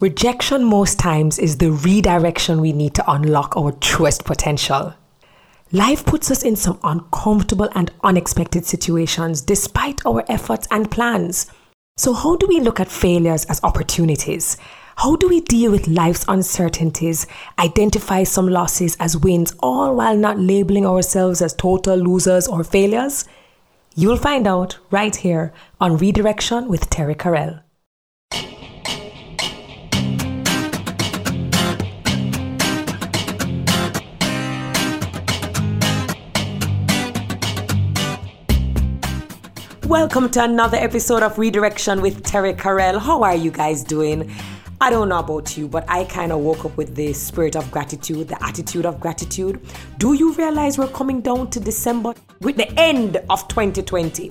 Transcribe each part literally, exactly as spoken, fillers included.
Rejection most times is the redirection we need to unlock our truest potential. Life puts us in some uncomfortable and unexpected situations despite our efforts and plans. So how do we look at failures as opportunities? How do we deal with life's uncertainties, identify some losses as wins, all while not labeling ourselves as total losers or failures? You'll find out right here on Redirection with Terri Karelle. Welcome to another episode of Redirection with Terri Karelle. How are you guys doing? I don't know about you, but I kind of woke up with the spirit of gratitude, the attitude of gratitude. Do you realize we're coming down to December with the end of twenty twenty?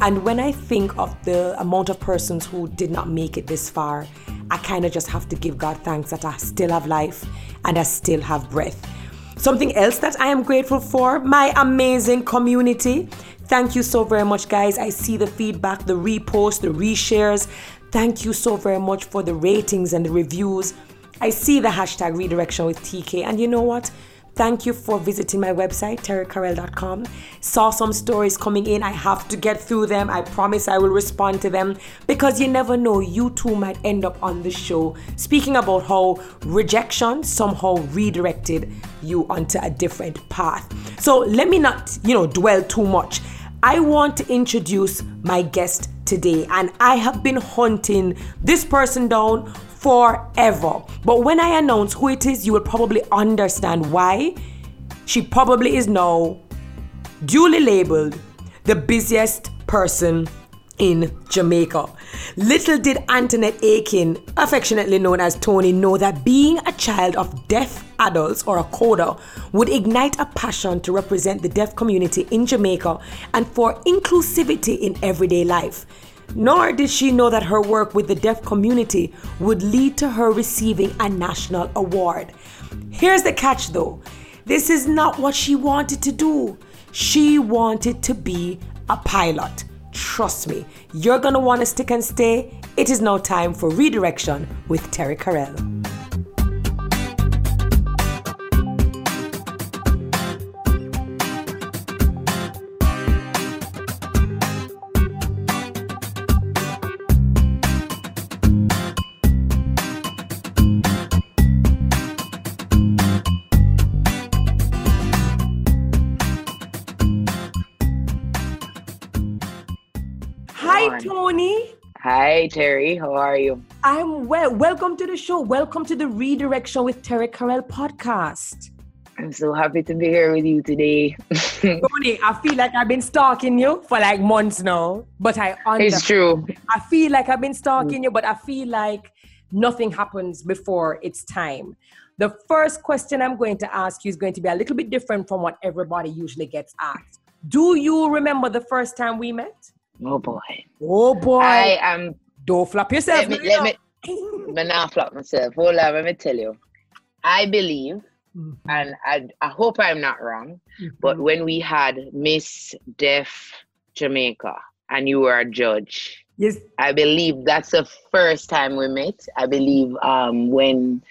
And when I think of the amount of persons who did not make it this far, I kind of just have to give God thanks that I still have life and I still have breath. Something else that I am grateful for, my amazing community. Thank you so very much, guys. I see the feedback, the reposts, the reshares. Thank you so very much for the ratings and the reviews. I see the hashtag Redirection with T K. And you know what? Thank you for visiting my website, terri karelle dot com. Saw some stories coming in. I have to get through them. I promise I will respond to them because you never know. You too might end up on the show speaking about how rejection somehow redirected you onto a different path. So let me not, you know, dwell too much. I want to introduce my guest today, and I have been hunting this person down forever. But when I announce who it is, you will probably understand why she probably is now duly labeled the busiest person in Jamaica. Little did Antoinette Aiken, affectionately known as Tony, know that being a child of deaf adults or a CODA would ignite a passion to represent the deaf community in Jamaica and for inclusivity in everyday life. Nor did she know that her work with the deaf community would lead to her receiving a national award. Here's the catch though. This is not what she wanted to do. She wanted to be a pilot. Trust me, you're gonna want to stick and stay. It is now time for Redirection with Terri Karelle. Tony. Hi, Terry. How are you? I'm well. Welcome to the show. Welcome to the Redirection with Terri Karelle podcast. I'm so happy to be here with you today. Tony, I feel like I've been stalking you for like months now, but I understand. It's true. I feel like I've been stalking you, but I feel like nothing happens before it's time. The first question I'm going to ask you is going to be a little bit different from what everybody usually gets asked. Do you remember the first time we met? Oh boy. Oh boy. I am. Don't flop yourself. Let me, let me, but now flop myself. Hold on, let me tell you. I believe, mm-hmm. and I, I hope I'm not wrong, mm-hmm. but when we had Miss Deaf Jamaica and you were a judge, yes, I believe that's the first time we met. I believe um, when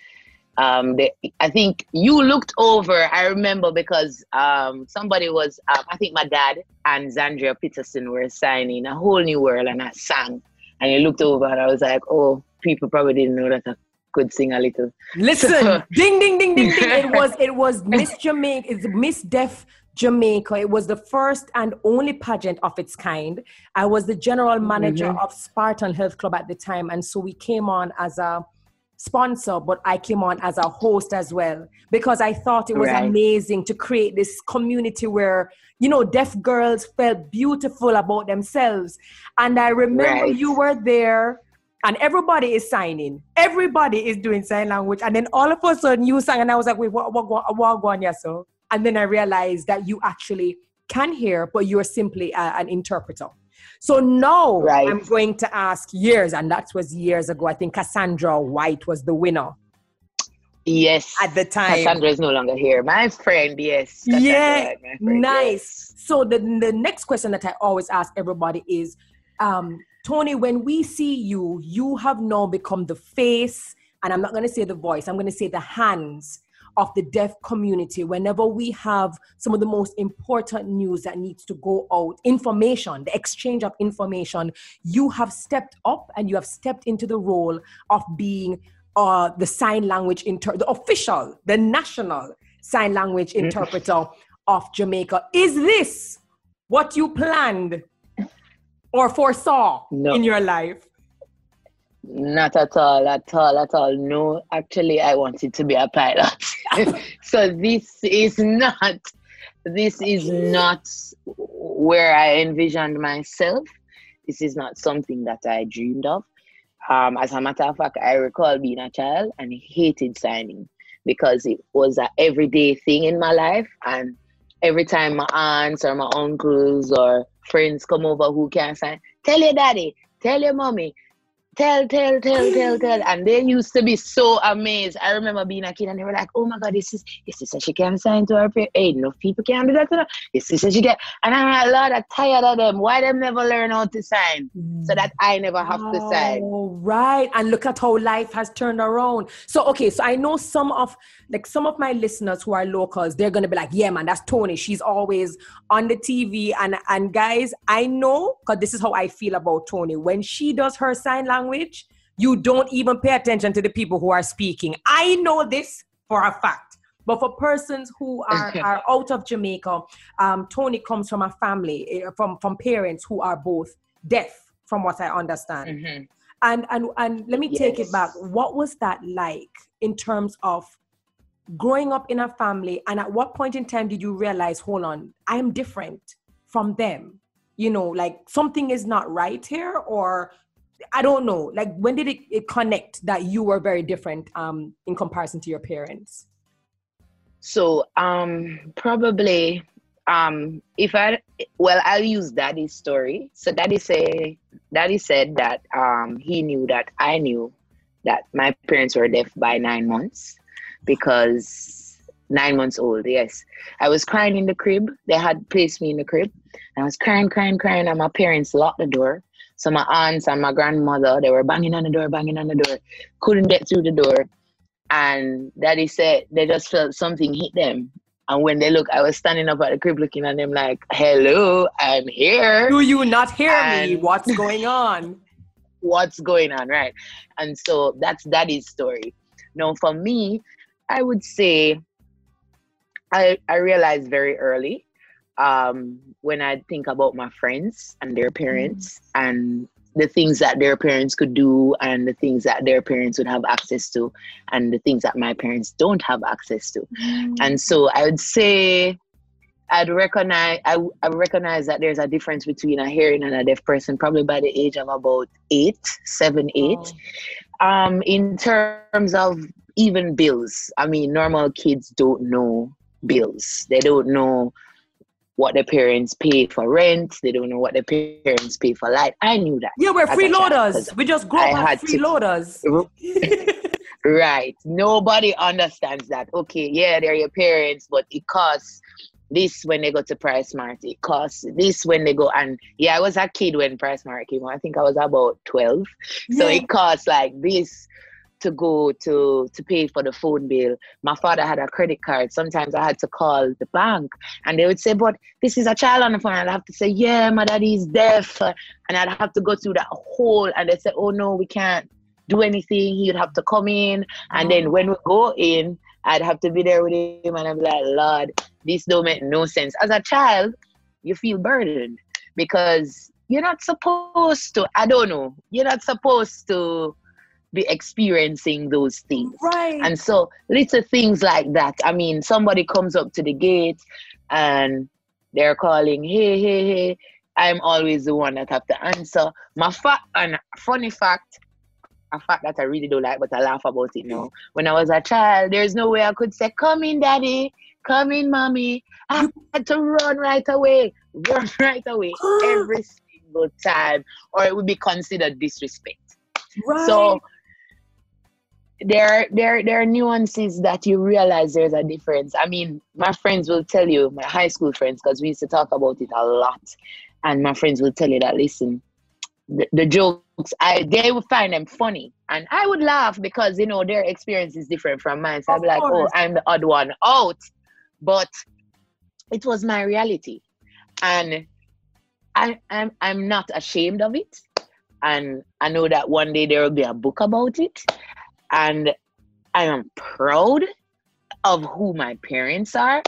um, the, I think you looked over. I remember because um, somebody was, um, I think my dad and Zandria Peterson were signing A Whole New World, and I sang. And you looked over and I was like, oh, people probably didn't know that I could sing a little. Listen, so, ding, ding, ding, ding, ding. It was, it was Miss Jamaica, it's Miss Deaf Jamaica. It was the first and only pageant of its kind. I was the general manager mm-hmm. of Spartan Health Club at the time. And so we came on as a sponsor, but I came on as a host as well because I thought it was right. amazing to create this community where, you know, deaf girls felt beautiful about themselves. And I remember right. you were there and everybody is signing. Everybody is doing sign language. And then all of a sudden you sang and I was like, wait, what, what, what, what go on here, so? And then I realized that you actually can hear, but you're simply a, an interpreter. So now right. I'm going to ask years, and that was years ago. I think Cassandra White was the winner. Yes. At the time. Cassandra is no longer here. My friend, yes. Cassandra, yeah, my friend, nice. Yes. So the, the next question that I always ask everybody is, um, Tony, when we see you, you have now become the face and I'm not going to say the voice, I'm going to say the hands of the deaf community whenever we have some of the most important news that needs to go out, information, the exchange of information. You have stepped up and you have stepped into the role of being uh, the sign language, inter- the official, the national sign language interpreter of Jamaica. Is this what you planned or foresaw no. in your life? Not at all, at all, at all. No, actually, I wanted to be a pilot. So this is not, this is not where I envisioned myself. This is not something that I dreamed of. Um, as a matter of fact, I recall being a child and hated signing because it was an everyday thing in my life. And every time my aunts or my uncles or friends come over who can't sign, tell your daddy, tell your mommy, Tell, tell, tell, tell, tell. And they used to be so amazed. I remember being a kid and they were like, oh my God, this is, this is she can't sign to her parents. Hey, enough people can't do that to her. This is she can't. And I'm like, Lord, I'm tired of them. Why them never learn how to sign? So that I never have oh, to sign. Right. And look at how life has turned around. So, okay. So I know some of, like some of my listeners who are locals, they're going to be like, yeah, man, that's Tony. She's always on the T V. And, and guys, I know, because this is how I feel about Tony. When she does her sign language, Language, you don't even pay attention to the people who are speaking. I know this for a fact. But for persons who are, are out of Jamaica, um, Tony comes from a family, from, from parents who are both deaf, from what I understand. Mm-hmm. And, and, and let me yes. take it back. What was that like in terms of growing up in a family? And at what point in time did you realize, hold on, I am different from them? You know, like something is not right here, or... I don't know, like when did it, it connect that you were very different um, in comparison to your parents? So um, probably um, if I, well, I'll use daddy's story. So daddy, say, daddy said that um, he knew that I knew that my parents were deaf by nine months because nine months old, yes. I was crying in the crib. They had placed me in the crib. I was crying, crying, crying, and my parents locked the door. So my aunts and my grandmother, they were banging on the door, banging on the door, couldn't get through the door. And daddy said they just felt something hit them. And when they looked, I was standing up at the crib looking at them like, hello, I'm here. Do you not hear and me? What's going on? What's going on, right? And so that's daddy's story. Now for me, I would say I, I realized very early. Um, when I think about my friends and their parents mm. and the things that their parents could do and the things that their parents would have access to and the things that my parents don't have access to. Mm. And so I would say I'd recognize, I, I recognize that there's a difference between a hearing and a deaf person probably by the age of about eight, seven, eight. Oh. Um, in terms of even bills, I mean, normal kids don't know bills. They don't know what their parents pay for rent. They don't know what their parents pay for light. I knew that. Yeah, we're freeloaders. We just grew up as freeloaders. Right. Nobody understands that. Okay, yeah, they're your parents, but it costs this when they go to Price Mart. It costs this when they go. And yeah, I was a kid when Price Mart came out. I think I was about twelve. Yeah. So it costs like this to go to to pay for the phone bill. My father had a credit card. Sometimes I had to call the bank and they would say, but this is a child on the phone. I'd have to say, yeah, my daddy is deaf. And I'd have to go through that whole, and they said, oh no, we can't do anything. He'd have to come in. And then when we go in, I'd have to be there with him. And I'm like, Lord, this don't make no sense. As a child, you feel burdened because you're not supposed to, I don't know, you're not supposed to be experiencing those things. Right. And so little things like that. I mean, somebody comes up to the gate and they're calling, hey, hey, hey. I'm always the one that have to answer. My fa- and funny fact, a fact that I really don't like, but I laugh about it now. When I was a child, there's no way I could say, come in, daddy. Come in, mommy. I had to run right away. Run right away. Every single time. Or it would be considered disrespect. Right. So, There, there, there are nuances that you realize there's a difference. I mean, my friends will tell you, my high school friends, because we used to talk about it a lot. And my friends will tell you that, listen, the, the jokes, I they would find them funny. And I would laugh because, you know, their experience is different from mine. So I'm like, oh, I'm the odd one out. But it was my reality. And I, I'm, I'm not ashamed of it. And I know that one day there will be a book about it. And I am proud of who my parents are.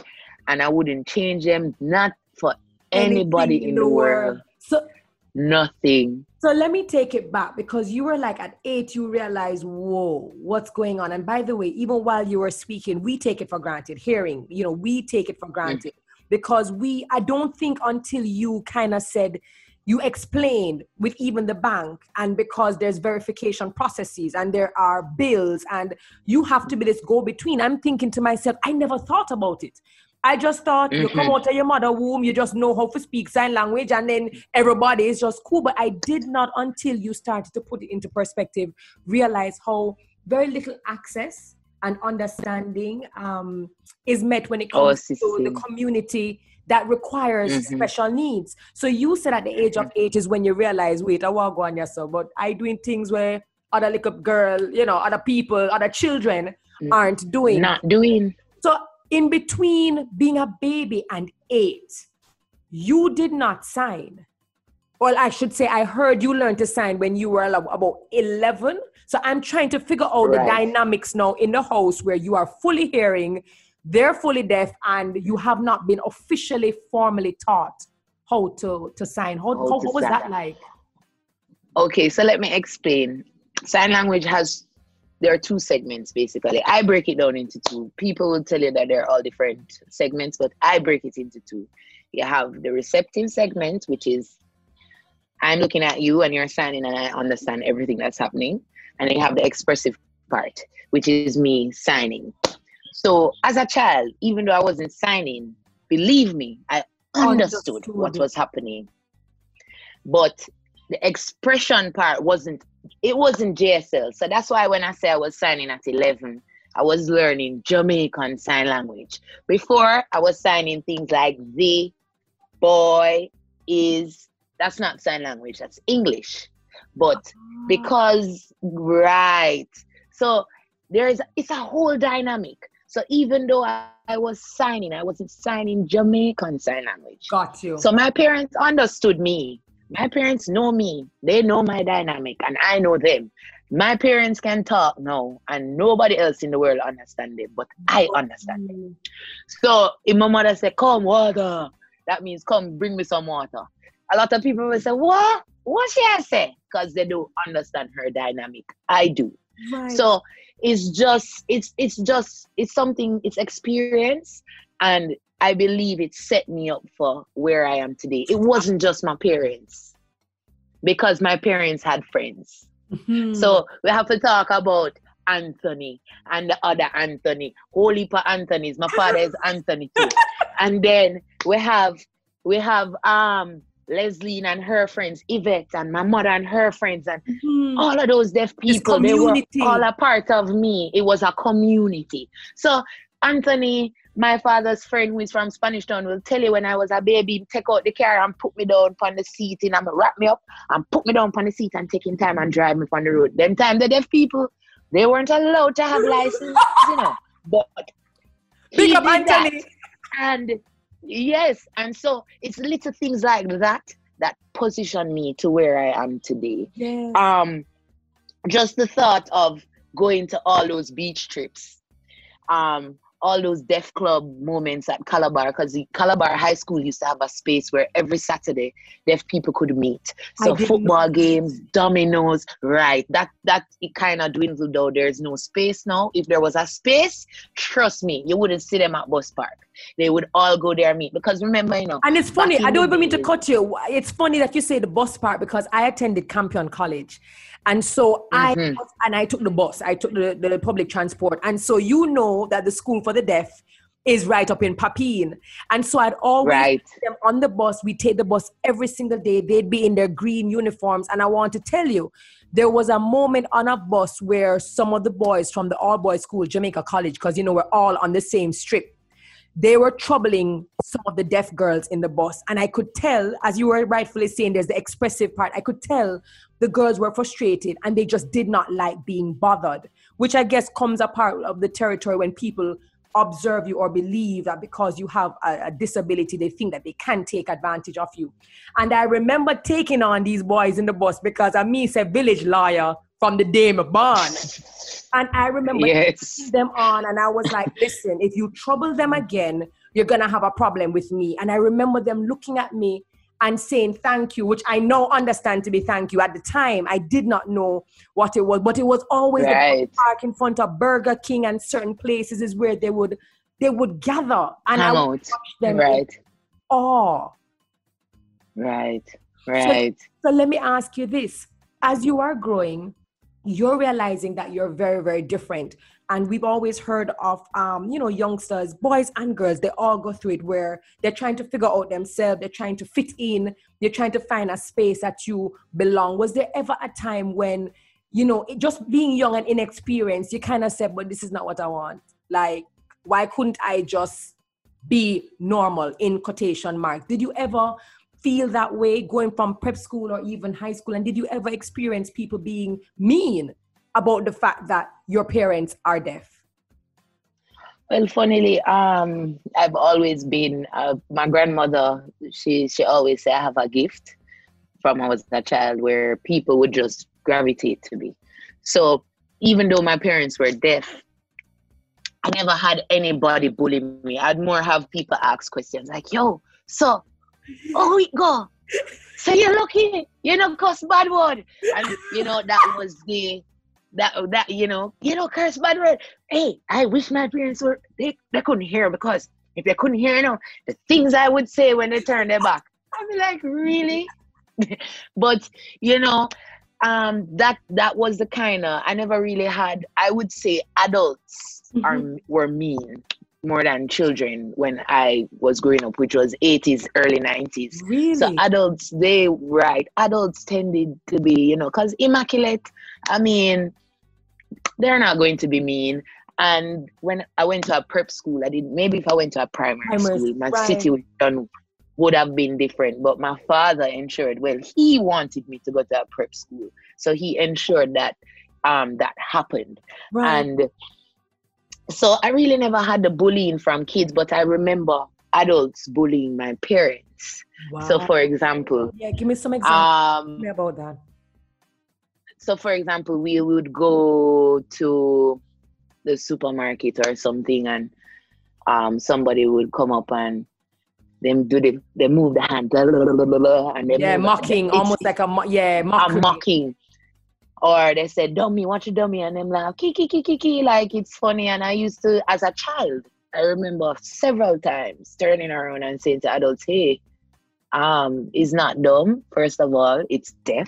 And I wouldn't change them, not for anybody in, in the, the world. world. So nothing. So let me take it back, because you were like at eight, you realized, whoa, what's going on? And by the way, even while you were speaking, we take it for granted. Hearing, you know, we take it for granted mm-hmm. because we, I don't think until you kind of said, you explained with even the bank, and because there's verification processes and there are bills and you have to be this go-between. I'm thinking to myself, I never thought about it. I just thought mm-hmm. you come out of your mother womb, you just know how to speak sign language, and then everybody is just cool. But I did not, until you started to put it into perspective, realize how very little access and understanding um, is met when it comes oh, to the community that requires mm-hmm. special needs. So you said at the age of eight is when you realize, wait, I want to go on yourself, but I doing things where other little girl, you know, other people, other children aren't doing. Not doing. So in between being a baby and eight, you did not sign. Well, I should say I heard you learn to sign when you were about eleven. So I'm trying to figure out right. the dynamics now in the house where you are fully hearing, they're fully deaf, and you have not been officially, formally taught how to, to sign. How, how, to what was sign. That like? Okay, so let me explain. Sign language has... there are two segments, basically. I break it down into two. People will tell you that they're all different segments, but I break it into two. You have the receptive segment, which is I'm looking at you and you're signing and I understand everything that's happening. And then you have the expressive part, which is me signing. So as a child, even though I wasn't signing, believe me, I understood, understood. what was happening. But the expression part wasn't, it wasn't J S L. So that's why when I say I was signing at eleven, I was learning Jamaican Sign Language. Before, I was signing things like the, boy, is. That's not sign language, that's English. But because, right. So there is, it's a whole dynamic. So even though I, I was signing, I wasn't signing Jamaican Sign Language. Got you. So my parents understood me. My parents know me. They know my dynamic, and I know them. My parents can talk now, and nobody else in the world understands them, but I understand them. So if my mother said, come water, that means come bring me some water. A lot of people will say, what? What she say? Because they don't understand her dynamic. I do. Right. So it's just, it's it's just, it's something, it's experience, and I believe it set me up for where I am today. It wasn't just my parents, because my parents had friends. Mm-hmm. So we have to talk about Anthony and the other Anthony. Whole heap of Anthonys. My father is Anthony too. And then we have we have um Leslie and her friends, Yvette, and my mother and her friends, and mm-hmm. all of those deaf people. They were all a part of me. It was a community. So Anthony, my father's friend who is from Spanish Town, will tell you when I was a baby, he'd take out the car and put me down on the seat, and I'm wrap me up and put me down on the seat and take him time and drive me on the road. Them time the deaf people, they weren't allowed to have license, you know. But he did that. And yes, and so it's little things like that that position me to where I am today. Yes. Um, just the thought of going to all those beach trips. Um, all those deaf club moments at Calabar, because the Calabar High School used to have a space where every Saturday deaf people could meet. So football games, dominoes, right. That that it kind of dwindled though. There's no space now. If there was a space, trust me, you wouldn't see them at Bus Park. They would all go there and meet. Because remember, you know. And it's funny, I don't even mean to cut you. It's funny that you say the Bus Park, because I attended Campion College. And so mm-hmm. I and I took the bus, I took the, the public transport. And so you know that the school for the deaf is right up in Papine. And so I'd always right. take them on the bus. We take the bus every single day. They'd be in their green uniforms. And I want to tell you, there was a moment on a bus where some of the boys from the all-boys school, Jamaica College, because, you know, we're all on the same strip. they were troubling some of the deaf girls in the bus. And I could tell, as you were rightfully saying, there's the expressive part. I could tell the girls were frustrated and they just did not like being bothered, which I guess comes a part of the territory when people observe you or believe that because you have a, a disability, they think that they can take advantage of you. And I remember taking on these boys in the bus because I mean, it's a village lawyer from the day I'm born. And I remember yes. taking them on and I was like, listen, if you trouble them again, you're going to have a problem with me. And I remember them looking at me and saying thank you, which I now understand to be thank you. At the time, I did not know what it was, but it was always right. the park in front of Burger King and certain places is where they would they would gather. And Come I would out. Watch them right. in awe. Right, right. So, so let me ask you this. As you are growing, you're realizing that you're very, very different. And we've always heard of, um, you know, youngsters, boys and girls, they all go through it where they're trying to figure out themselves. They're trying to fit in. They're trying to find a space that you belong. Was there ever a time when, you know, it, just being young and inexperienced, you kind of said, well, this is not what I want. Like, why couldn't I just be normal in quotation mark? Did you ever feel that way going from prep school or even high school? And did you ever experience people being mean about the fact that your parents are deaf? Well, funnily, um, I've always been, uh, my grandmother, she, she always said I have a gift from when I was a child where people would just gravitate to me. So even though my parents were deaf, I never had anybody bully me. I'd more have people ask questions like, yo, so, oh, we go. So you're lucky. You know, curse bad word. And you know, that was the that that you know, you know, curse bad word. Hey, I wish my parents were they, they couldn't hear, because if they couldn't hear, you know, the things I would say when they turn their back. I'd be like, really? But you know, um that that was the kind of I never really had. I would say adults mm-hmm. are were mean more than children when I was growing up, which was eighties, early nineties. Really? So adults, they, right, adults tended to be, you know, because immaculate, I mean, they're not going to be mean. And when I went to a prep school, I did, maybe if I went to a primary I school, my right. situation would have been different. But my father ensured, well, he wanted me to go to a prep school. So he ensured that um, that happened. Right. And so I really never had the bullying from kids, but I remember adults bullying my parents. Wow. So for example... Yeah, give me some examples um, about that. So for example, we would go to the supermarket or something and um, somebody would come up and them do the, they move the hand. Blah, blah, blah, blah, blah, and they yeah, mocking, the, almost like a, mo- yeah, mocking. A mocking. Or they said, dummy, watch a dummy. And I'm like, kiki, kiki, kiki, like it's funny. And I used to, as a child, I remember several times turning around and saying to adults, hey, um, it's not dumb. First of all, it's deaf.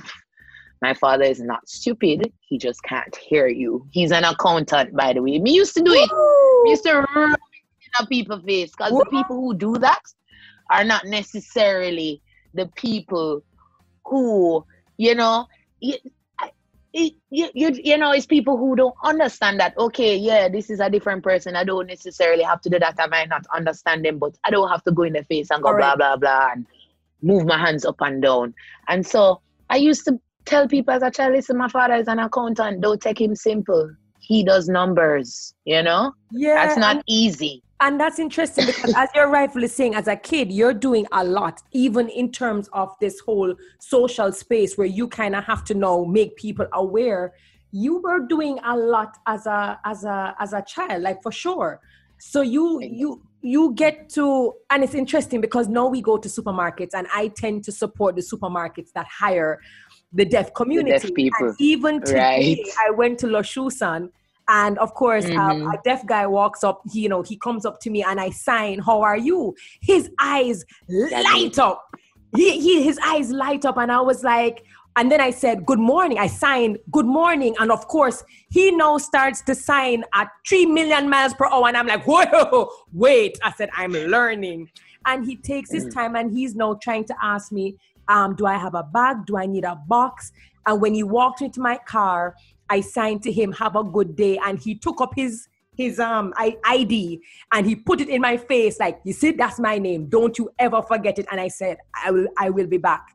My father is not stupid. He just can't hear you. He's an accountant, by the way. We used to do it. Woo! We used to rub it in a people's face, because the people who do that are not necessarily the people who, you know, it, It, you, you, you know, it's people who don't understand that, okay, yeah, this is a different person. I don't necessarily have to do that. I might not understand them, but I don't have to go in their face and go right. blah, blah, blah, and move my hands up and down. And so I used to tell people as a child, listen, my father is an accountant. Don't take him simple. He does numbers, you know? Yeah. That's not and, easy. And that's interesting because as you're rightfully saying, as a kid, you're doing a lot, even in terms of this whole social space where you kind of have to know, make people aware. You were doing a lot as a as a as a child, like for sure. So you you you get to, and it's interesting because now we go to supermarkets and I tend to support the supermarkets that hire the deaf community. The deaf people. And even today, right. I went to Los Chusan, and of course, mm-hmm. um, a deaf guy walks up, he, you know, he comes up to me and I sign, how are you? His eyes light up. He, he, his eyes light up and I was like, and then I said, good morning. I signed, good morning. And of course, he now starts to sign at three million miles per hour. And I'm like, whoa, wait. I said, I'm learning. And he takes mm-hmm. his time and he's now trying to ask me, Um, do I have a bag? Do I need a box? And when he walked into my car, I signed to him, have a good day. And he took up his his um I D and he put it in my face like, you see, that's my name. Don't you ever forget it. And I said, I will, I will be back.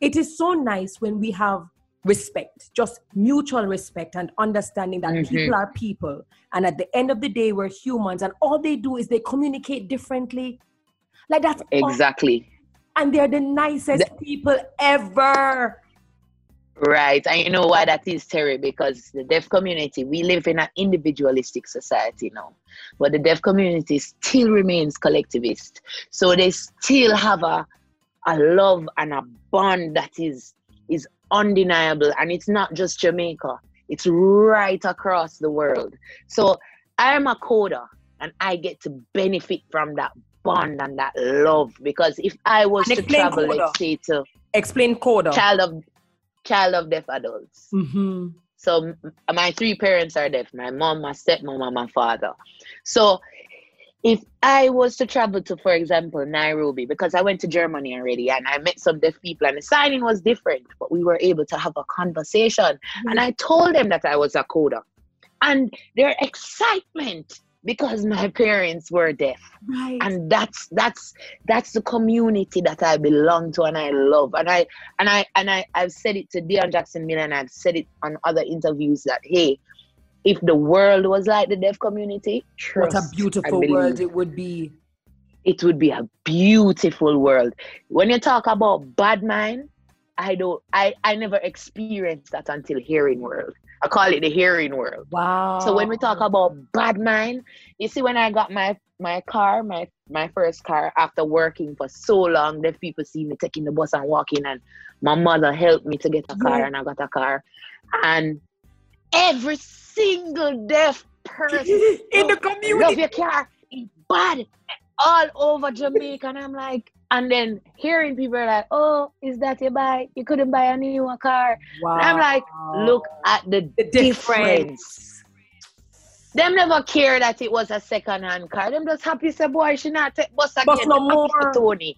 It is so nice when we have respect, just mutual respect and understanding that mm-hmm. people are people. And at the end of the day, we're humans. And all they do is they communicate differently. Like that's exactly. Awesome. And they're the nicest the- people ever. Right. And you know why that is, Terri? Because the deaf community, we live in an individualistic society now. But the deaf community still remains collectivist. So they still have a a love and a bond that is is undeniable. And it's not just Jamaica. It's right across the world. So I'm a CODA and I get to benefit from that bond and that love. Because if I was to travel, CODA. Let's say to... Explain CODA. Child of... Child of deaf adults. Mm-hmm. So my three parents are deaf. My mom, my stepmom, and my father. So if I was to travel to, for example, Nairobi, because I went to Germany already and I met some deaf people and the signing was different, but we were able to have a conversation. Mm-hmm. And I told them that I was a CODA. And their excitement, because my parents were deaf. Right. And that's that's that's the community that I belong to and I love. And I and I and I, I've said it to Dionne Jackson Miller and I've said it on other interviews that hey, if the world was like the deaf community, trust, what a beautiful world it would be. It would be a beautiful world. When you talk about bad mind, I don't I, I never experienced that until hearing world. I call it the hearing world. Wow. So when we talk about bad mind, you see, when I got my, my car, my, my first car, after working for so long, deaf people see me taking the bus and walking, and my mother helped me to get a car, yeah. and I got a car. And every single deaf person in the community love your car, it's bad, all over Jamaica. And I'm like, and then hearing people like, oh, is that your bike? You couldn't buy a new car. Wow. I'm like, look at the, the difference. difference. Them never care that it was a second-hand car. Them just happy say, boy, she not take bus again. But no more. Tony.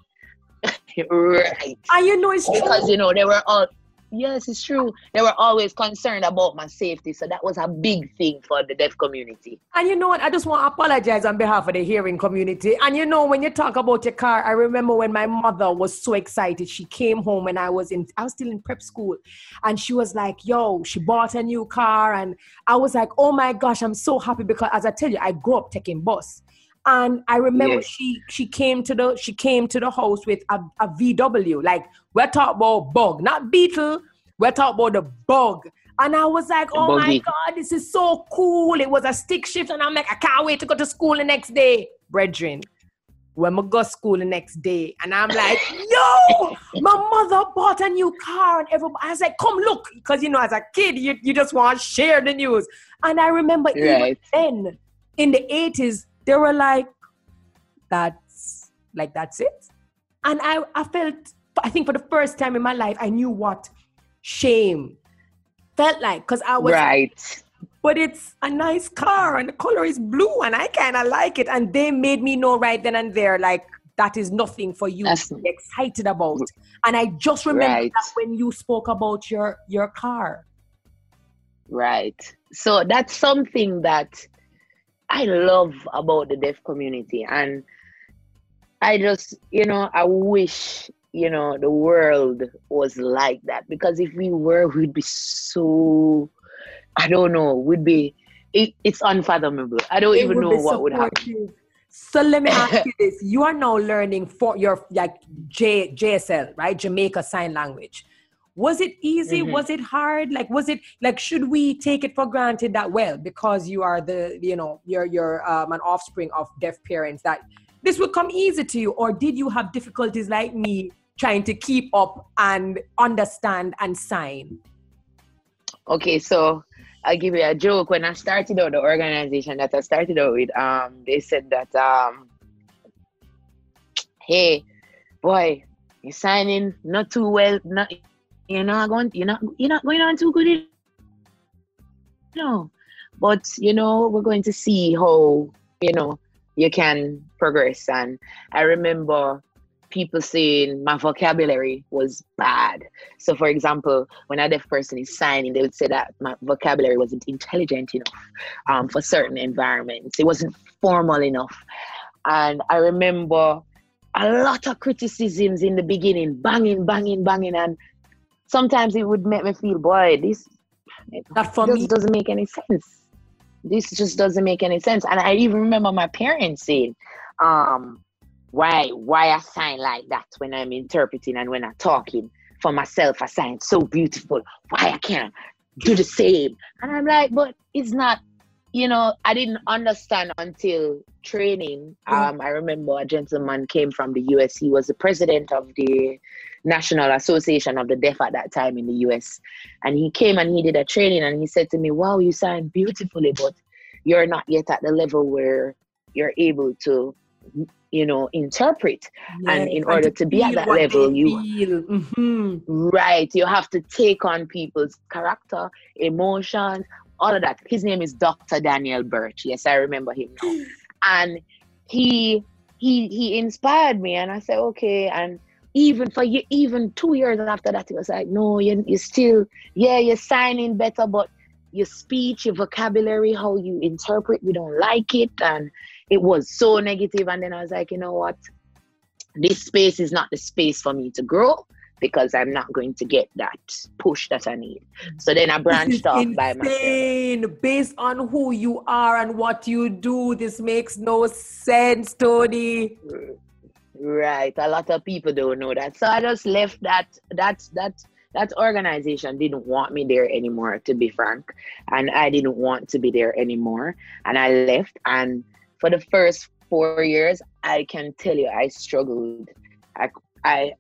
Right. And you know it's true. Because, you know, they were all, yes, it's true. They were always concerned about my safety. So that was a big thing for the deaf community. And you know what? I just want to apologize on behalf of the hearing community. And you know, when you talk about your car, I remember when my mother was so excited. She came home and I was in, I was still in prep school. And she was like, yo, she bought a new car. And I was like, oh my gosh, I'm so happy. Because as I tell you, I grew up taking bus. And I remember yes. she she came to the she came to the house with a, a V W. Like, we're talking about bug, not beetle. We're talking about the bug. And I was like, oh my God, this is so cool. It was a stick shift. And I'm like, I can't wait to go to school the next day. Brethren, when we go to school the next day. And I'm like, yo, my mother bought a new car. And everybody, I was like, come look. Because, you know, as a kid, you, you just want to share the news. And I remember right. even then, in the eighties, they were like, that's like, that's it. And I, I felt, I think for the first time in my life, I knew what shame felt like. Because I was right. But it's a nice car and the color is blue and I kind of like it. And they made me know right then and there, like, that is nothing for you that's to be excited about. And I just remember right. that when you spoke about your, your car. Right. So that's something that I love about the deaf community, and I just, you know, I wish, you know, the world was like that, because if we were, we'd be so, I don't know, we'd be, it, it's unfathomable. I don't it even know what would happen. So let me ask you this. You are now learning for your, like, J, JSL, right? Jamaica Sign Language. Was it easy? Mm-hmm. Was it hard? Like, was it like, should we take it for granted that, well, because you are the, you know, you're, you're um, an offspring of deaf parents, that this will come easy to you? Or did you have difficulties like me trying to keep up and understand and sign? Okay, so I'll give you a joke. When I started out, the organization that I started out with, um, they said that, um, hey, boy, you're signing not too well, not... You're not going. You're not. You're not going on too good. You know, but you know, we're going to see how, you know, you can progress. And I remember people saying my vocabulary was bad. So, for example, when a deaf person is signing, they would say that my vocabulary wasn't intelligent enough um, for certain environments. It wasn't formal enough. And I remember a lot of criticisms in the beginning, banging, banging, banging. And sometimes it would make me feel, boy, this that for me doesn't make any sense. This just doesn't make any sense. And I even remember my parents saying, um, Why why I sign like that when I'm interpreting and when I'm talking for myself? I sign so beautiful. Why I can't do the same? And I'm like, but it's not, you know, I didn't understand until training. Um, I remember a gentleman came from the U S. He was the president of the National Association of the Deaf at that time in the U S. And he came and he did a training and he said to me, wow, you sign beautifully, but you're not yet at the level where you're able to, you know, interpret. Yeah, and in order to be at that level, you mm-hmm. right you have to take on people's character, emotions, all of that. His name is Doctor Daniel Birch. Yes, I remember him now. And he he he inspired me, and I said, okay. And even for you, even two years after that, he was like, no, you you still, yeah, you're signing better, but your speech, your vocabulary, how you interpret, we don't like it. And it was so negative. And then I was like, you know what? This space is not the space for me to grow, because I'm not going to get that push that I need. So then I branched off by myself. Based on who you are and what you do, this makes no sense, Tony. Right. A lot of people don't know that. So I just left that, that, that, that organization didn't want me there anymore, to be frank. And I didn't want to be there anymore. And I left. And for the first four years, I can tell you, I struggled. I, I,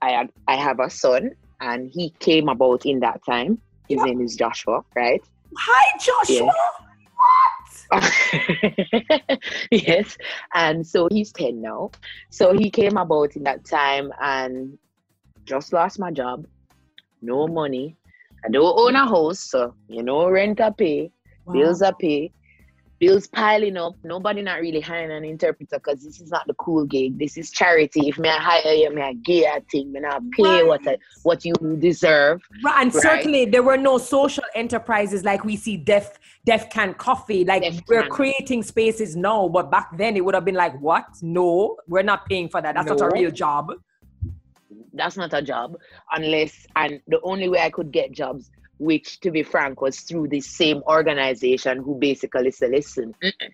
I, had, I have a son, and he came about in that time. His what? name is Joshua, right? Hi, Joshua! Yes. What? Yes. And so he's ten now. So he came about in that time, and just lost my job. No money. I don't own a house, so, you know, rent I pay. Wow. Bills I pay. Bills piling up. Nobody not really hiring an interpreter, because this is not the cool gig. This is charity. If me I hire you, me I give a thing, me I pay right. what I, what you deserve. Right. And right. certainly there were no social enterprises like we see Def Def Can Coffee. Like Def we're Can. creating spaces now, but back then it would have been like, what? No, we're not paying for that. That's no. not a real job. That's not a job, unless, and the only way I could get jobs, which, to be frank, was through this same organization, who basically said, listen. Mm-mm.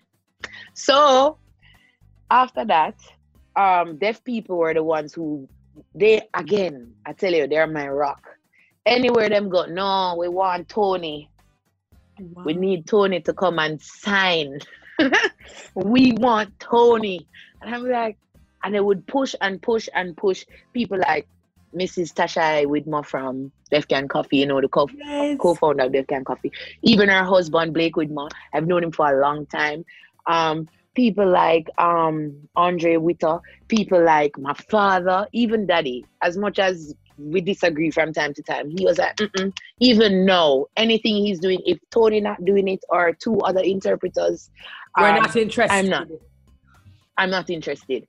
So after that, um, deaf people were the ones who, they, again, I tell you, they're my rock. Anywhere them go, no, we want Tony. Wow. We need Tony to come and sign. We want Tony. And I'm like, and they would push and push and push people like Missus Tasha Widmore from Def Can Coffee, you know, the co- yes. co-founder of Def Can Coffee. Even her husband, Blake Widmore, I've known him for a long time. Um, people like um, Andre Witter, people like my father, even Daddy. As much as we disagree from time to time, he was like, mm-mm. Even now, anything he's doing, if Tony not doing it or two other interpreters, we're um, not interested. I'm not. I'm not interested.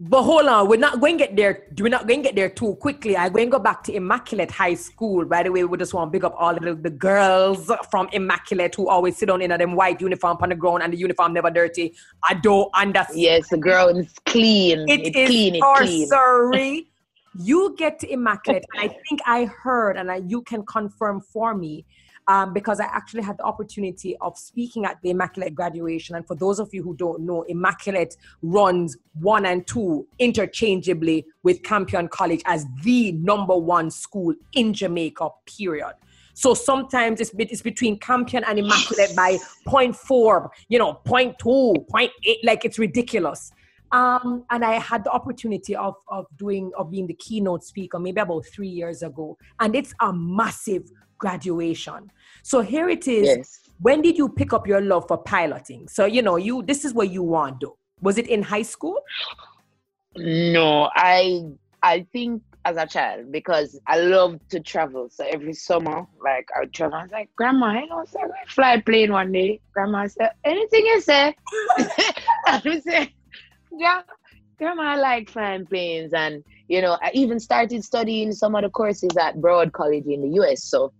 But hold on, we're not going to get there. We're not going to get there too quickly. I'm going to go back to Immaculate High School. By the way, we just want to pick up all the, the girls from Immaculate who always sit down in a them white uniform on the ground, and the uniform never dirty. I don't understand. Yes, the girl is clean. It, it is clean. It clean. Sorry, you get to Immaculate, and I think I heard, and I, you can confirm for me. Um, because I actually had the opportunity of speaking at the Immaculate graduation. And for those of you who don't know, Immaculate runs one and two interchangeably with Campion College as the number one school in Jamaica, period. So sometimes it's, it's between Campion and Immaculate by zero point four, you know, zero point two, zero point eight, like it's ridiculous. Um, and I had the opportunity of, of doing, of being the keynote speaker maybe about three years ago. And it's a massive graduation. So here it is. Yes. When did you pick up your love for piloting? So, you know, you, this is what you want to do. Was it in high school? No, I, I think as a child, because I love to travel. So every summer, like I would travel. I was like, Grandma, I know, so I fly plane one day. Grandma said, anything you say. I would say, yeah, Grandma, I like fine things. And, you know, I even started studying some of the courses at Broad College in the U S. So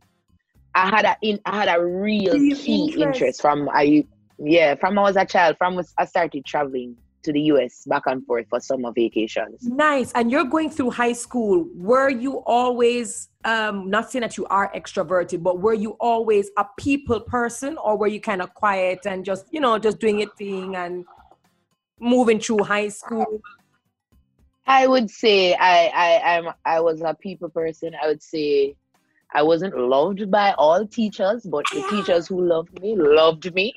I had a, in, I had a real key interest, interest from, I, yeah, from I was a child, from I started traveling to the U S back and forth for summer vacations. Nice. And you're going through high school. Were you always, um, not saying that you are extroverted, but were you always a people person, or were you kind of quiet and just, you know, just doing your thing and moving through high school? I would say I, I, I'm, I was a people person. I would say I wasn't loved by all teachers, but the teachers who loved me, loved me.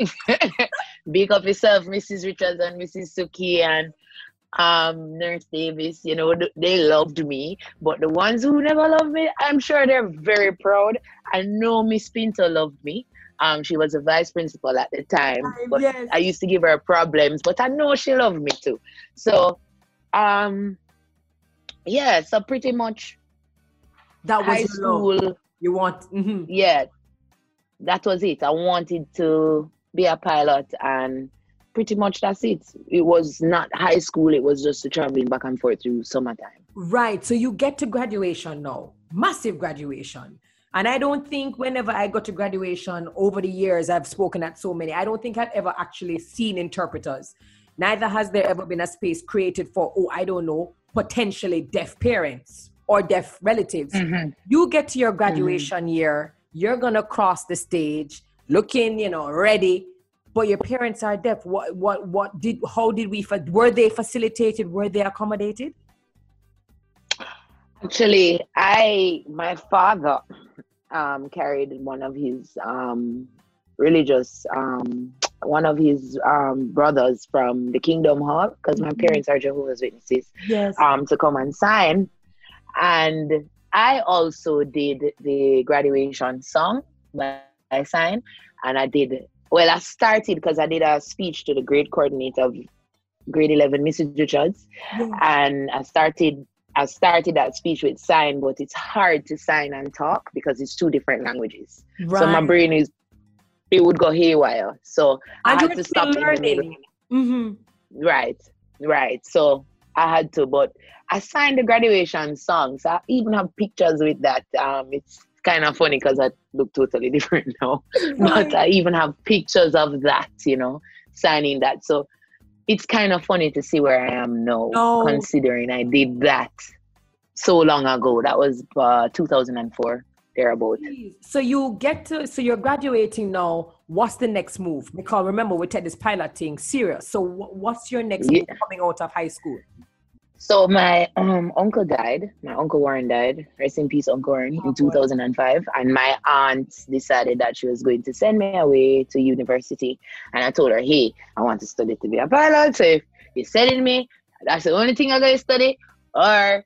Big up yourself, Missus Richards and Missus Suki and um, Nurse Davis, you know, they loved me. But the ones who never loved me, I'm sure they're very proud. I know Miss Pinto loved me. Um, she was a vice principal at the time, but yes. I used to give her problems, but I know she loved me too. So, um, yeah, so pretty much that was high school. Love. You want, mm-hmm. yeah, that was it. I wanted to be a pilot, and pretty much that's it. It was not high school. It was just traveling back and forth through summertime. Right. So you get to graduation now, massive graduation. And I don't think whenever I got to graduation over the years, I've spoken at so many, I don't think I've ever actually seen interpreters. Neither has there ever been a space created for, oh, I don't know, potentially deaf parents or deaf relatives. Mm-hmm. You get to your graduation mm-hmm. year, you're going to cross the stage looking, you know, ready, but your parents are deaf. What, what, what did, how did we, were they facilitated? Were they accommodated? Actually, I, my father, Um, carried one of his um, religious, um, one of his um, brothers from the Kingdom Hall, because my mm-hmm. parents are Jehovah's Witnesses, yes. um, to come and sign. And I also did the graduation song by sign. And I did, well, I started because I did a speech to the grade coordinator of grade eleven, Missus Richards. Mm-hmm. And I started I started that speech with sign, but it's hard to sign and talk because it's two different languages. Right. So my brain is, it would go haywire. So I, I had to stop learning. Mm-hmm. Right, right. So I had to, but I signed the graduation song. So I even have pictures with that. Um, it's kind of funny because I look totally different now. Right. But I even have pictures of that, you know, signing that. So it's kind of funny to see where I am now, no. considering I did that so long ago. That was uh, two thousand four, thereabout. So you get to, so you're graduating now. What's the next move? Because remember, we take this pilot thing serious. So w- what's your next yeah. move coming out of high school? So my um, uncle died. My Uncle Warren died. Rest in peace, Uncle Warren, oh, in two thousand five. Boy. And my aunt decided that she was going to send me away to university. And I told her, hey, I want to study to be a pilot. So if you're sending me, that's the only thing I'm going to study. Or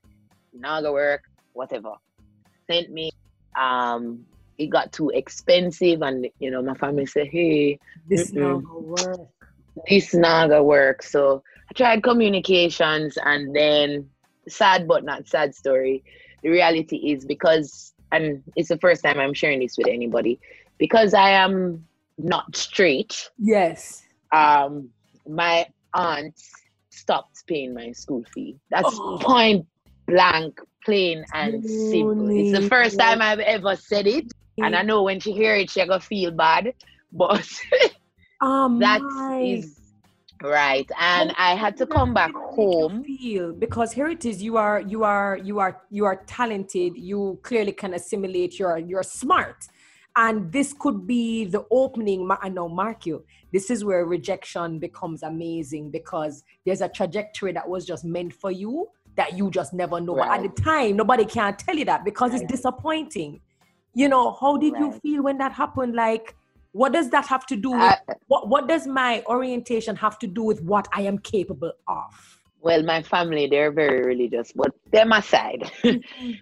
now I'm going to work, whatever. Sent me. Um, it got too expensive. And, you know, my family said, hey, this mm-mm. not going to work. This not going to work. So I tried communications, and then, sad but not sad story, the reality is, because, and it's the first time I'm sharing this with anybody, because I am not straight. Yes. Um, my aunt stopped paying my school fee. That's oh. point blank, plain and simple. It's the first time I've ever said it, and I know when she hears it, she's gonna feel bad, but oh, that is... Right, and I had to come back home, because here it is. You are, you are, you are, you are talented. You clearly can assimilate. You're, you're smart, and this could be the opening. I know, mark you. This is where rejection becomes amazing, because there's a trajectory that was just meant for you that you just never know. Right. But at the time, nobody can tell you that, because right. it's disappointing. You know, how did right. you feel when that happened? Like, what does that have to do with, uh, what, what does my orientation have to do with what I am capable of? Well, my family, they're very religious, but them aside,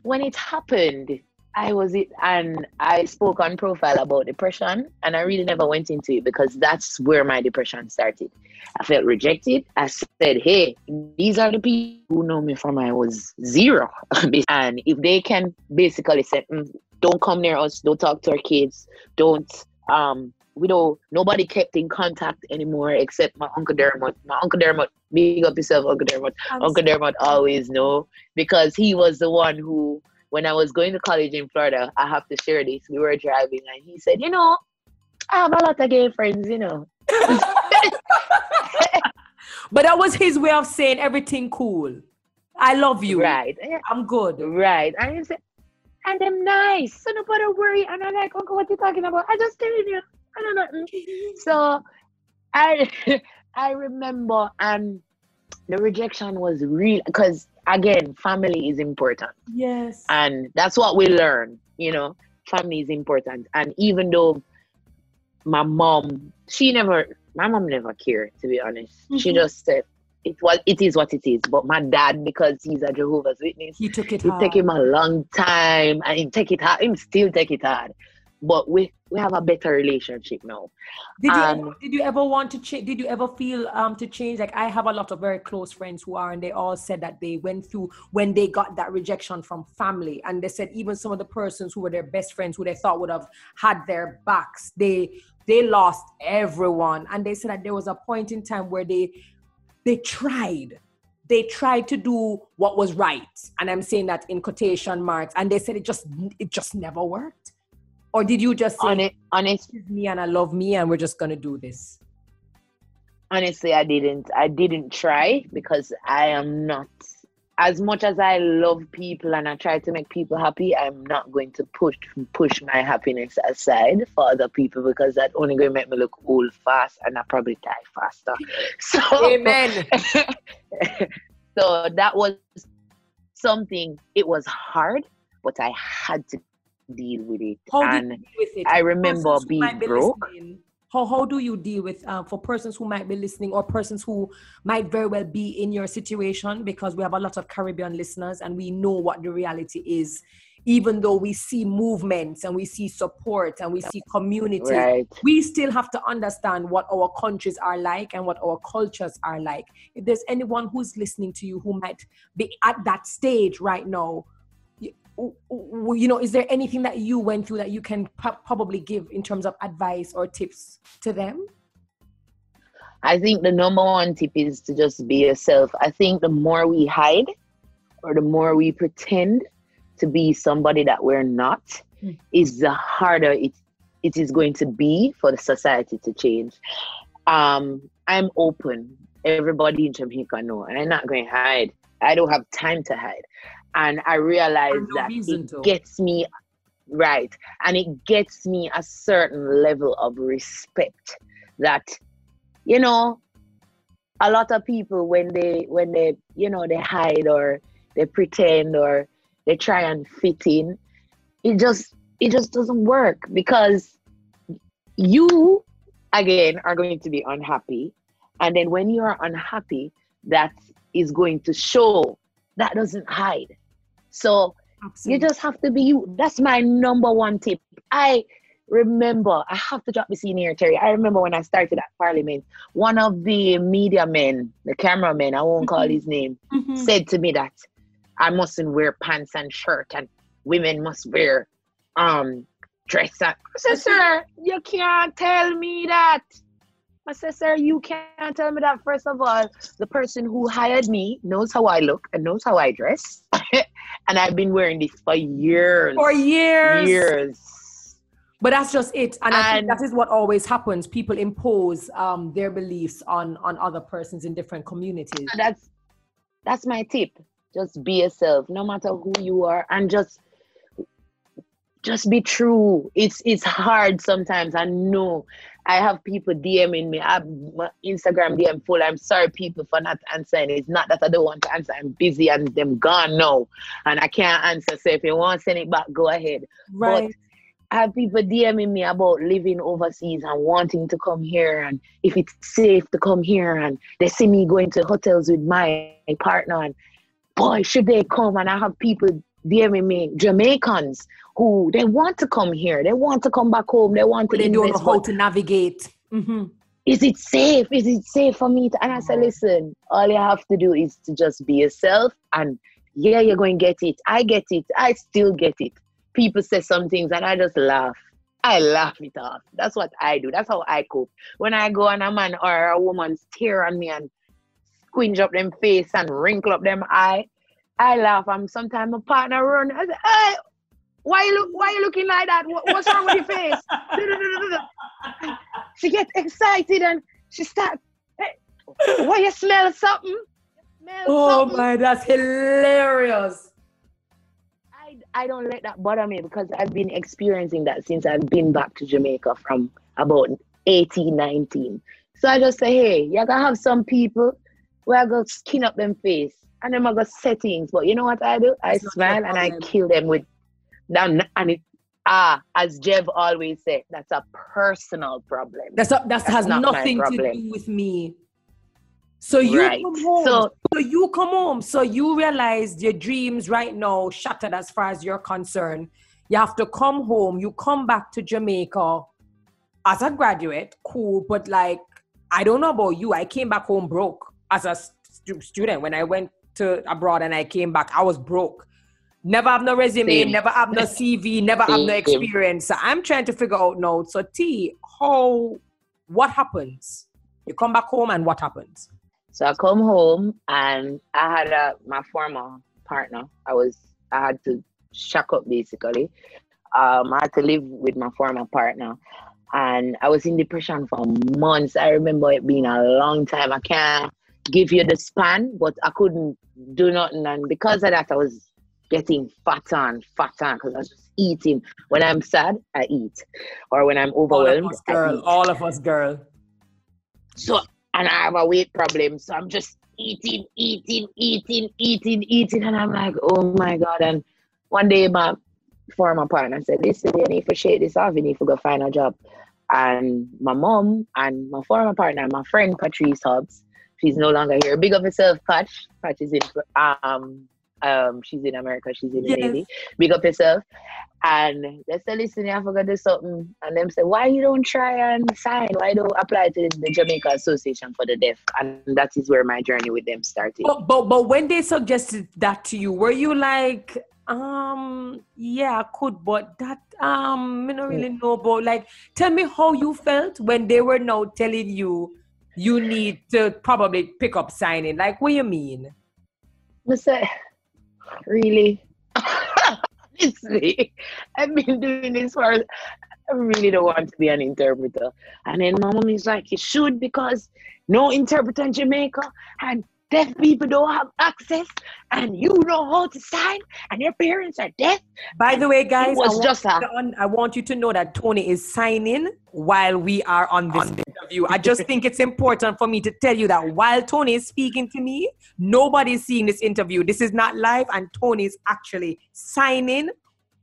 when it happened, I was, it, and I spoke on Profile about depression, and I really never went into it, because that's where my depression started. I felt rejected. I said, hey, these are the people who know me from I was zero. And if they can basically say, mm, don't come near us, don't talk to our kids, don't, um we don't, nobody kept in contact anymore except my Uncle Dermot. My Uncle Dermot, big up yourself, Uncle Dermot. I'm Uncle sorry. Dermot always know, because he was the one who, when I was going to college in Florida, I have to share this. We were driving and he said, you know, I have a lot of gay friends, you know. But that was his way of saying everything cool. I love you. Right. I'm good. Right. And he said, and I'm nice. So nobody worry. And I'm like, Uncle, what you talking about? I just telling you. I don't know. So I I remember, and the rejection was real, because again, family is important. Yes. And that's what we learn, you know. Family is important. And even though my mom, she never, my mom never cared, to be honest. Mm-hmm. She just said, it was, it is what it is. But my dad, because he's a Jehovah's Witness, he took it, it took him a long time, and he take it hard. Him still take it hard. But we we have a better relationship now. Did um, you ever, did you ever want to change? Did you ever feel um to change? Like, I have a lot of very close friends who are, and they all said that they went through when they got that rejection from family, and they said even some of the persons who were their best friends, who they thought would have had their backs, they they lost everyone, and they said that there was a point in time where they. They tried. They tried to do what was right. And I'm saying that in quotation marks. And they said it just it just never worked. Or did you just say, honest, this is me and I love me and we're just going to do this? Honestly, I didn't. I didn't try, because I am not. As much as I love people and I try to make people happy, I'm not going to push push my happiness aside for other people, because that only going to make me look old fast, and I probably die faster. So, amen. So that was something. It was hard, but I had to deal with it. How and did you deal with it? I remember being be broke. Listening. How, how do you deal with, uh, for persons who might be listening, or persons who might very well be in your situation, because we have a lot of Caribbean listeners and we know what the reality is, even though we see movements and we see support and we see community, right. We still have to understand what our countries are like and what our cultures are like. If there's anyone who's listening to you who might be at that stage right now, you know, is there anything that you went through that you can p- probably give in terms of advice or tips to them? I think the number one tip is to just be yourself. I think the more we hide, or the more we pretend to be somebody that we're not, mm-hmm. is the harder it it is going to be for the society to change. Um, I'm open. Everybody in Jamaica know, and I'm not going to hide. I don't have time to hide. And I realize no that it to. gets me, right. And it gets me a certain level of respect that, you know, a lot of people, when they, when they, you know, they hide or they pretend or they try and fit in, it just, it just doesn't work, because you, again, are going to be unhappy. And then when you are unhappy, that is going to show. That doesn't hide. So Absolutely. You just have to be you. That's my number one tip. I remember, I have to drop the scene here, Terri. I remember when I started at Parliament, one of the media men, the cameraman, I won't mm-hmm. call his name, mm-hmm. said to me that I mustn't wear pants and shirt, and women must wear um, dress. And I said, sir, you can't tell me that. I said, sir, you can't tell me that. First of all, the person who hired me knows how I look and knows how I dress. And I've been wearing this for years. For years. Years. But that's just it. And, and I think that is what always happens. People impose um, their beliefs on, on other persons in different communities. That's, that's my tip. Just be yourself, no matter who you are. And just just be true. It's, it's hard sometimes. I know. I have people DMing me. I have my Instagram D M full. I'm sorry, people, for not answering. It's not that I don't want to answer. I'm busy and them gone now. And I can't answer. So if you want to send it back, go ahead. Right. But I have people DMing me about living overseas and wanting to come here, and if it's safe to come here. And they see me going to hotels with my partner. And boy, should they come? And I have people DMing me, Jamaicans, who they want to come here, they want to come back home, they want to they invest, know how to navigate. Mm-hmm. Is it safe? Is it safe for me to? And I said, listen, all you have to do is to just be yourself, and yeah, you're going to get it. I get it. I still get it. People say some things and I just laugh. I laugh it off. That's what I do. That's how I cope. When I go and a man or a woman stare at me and squinch up them face and wrinkle up them eye, I laugh. And sometimes my partner run. I say, hey, why you look? Why you looking like that? What, what's wrong with your face? She gets excited and she starts. Hey, why you smell something? Smell oh something. My, that's hilarious. I don't let that bother me because I've been experiencing that since I've been back to Jamaica from about eighteen, nineteen. So I just say, hey, you're going to have some people where I go skin up them face and then I go settings. But you know what I do? I it's smile and I kill them with them. And it, ah, as Jev always said, that's a personal problem. That's a, that's, that has not nothing to do with me. So you right. come home. So, so you come home. So you realize your dreams right now shattered as far as you're concerned. You have to come home. You come back to Jamaica as a graduate. Cool. But like, I don't know about you. I came back home broke as a stu- student. When I went to abroad and I came back, I was broke. Never have no resume, Same. never have no C V, never Same. have no experience. So I'm trying to figure out now. So T, how, what happens? You come back home and what happens? So I come home and I had a, my former partner. I was, I had to shack up basically. Um, I had to live with my former partner and I was in depression for months. I remember it being a long time. I can't give you the span, but I couldn't do nothing. And because of that, I was getting fatter and fatter because I was just eating. When I'm sad, I eat. Or when I'm overwhelmed, all of us, girl, I eat. All of us, girl. So, and I have a weight problem, so I'm just eating, eating, eating, eating, eating, and I'm like, oh my God. And one day my former partner said, listen, you need to shake this off, you need to go find a job. And my mom and my former partner, my friend Patrice Hobbs, she's no longer here. Big up yourself, Pat. Pat is in, um, um, she's in America, she's in the yes. Navy. Big up yourself. And they said, listen, you have to do something. And them said, why you don't try and sign? Why don't apply to the Jamaica Association for the Deaf? And that is where my journey with them started. But, but, but when they suggested that to you, were you like, um, yeah, I could, but that, um, I don't really know. But like, tell me how you felt when they were now telling you, you need to probably pick up signing. Like, what do you mean? I said, really? Honestly, I've been doing this for, I really don't want to be an interpreter. And then my mom is like, you should, because no interpreter in Jamaica and deaf people don't have access and you know how to sign and your parents are deaf. By the way, guys, was I, want just a- I want you to know that Tony is signing while we are on this on interview. I just think it's important for me to tell you that while Tony is speaking to me, nobody's seeing this interview. This is not live and Tony is actually signing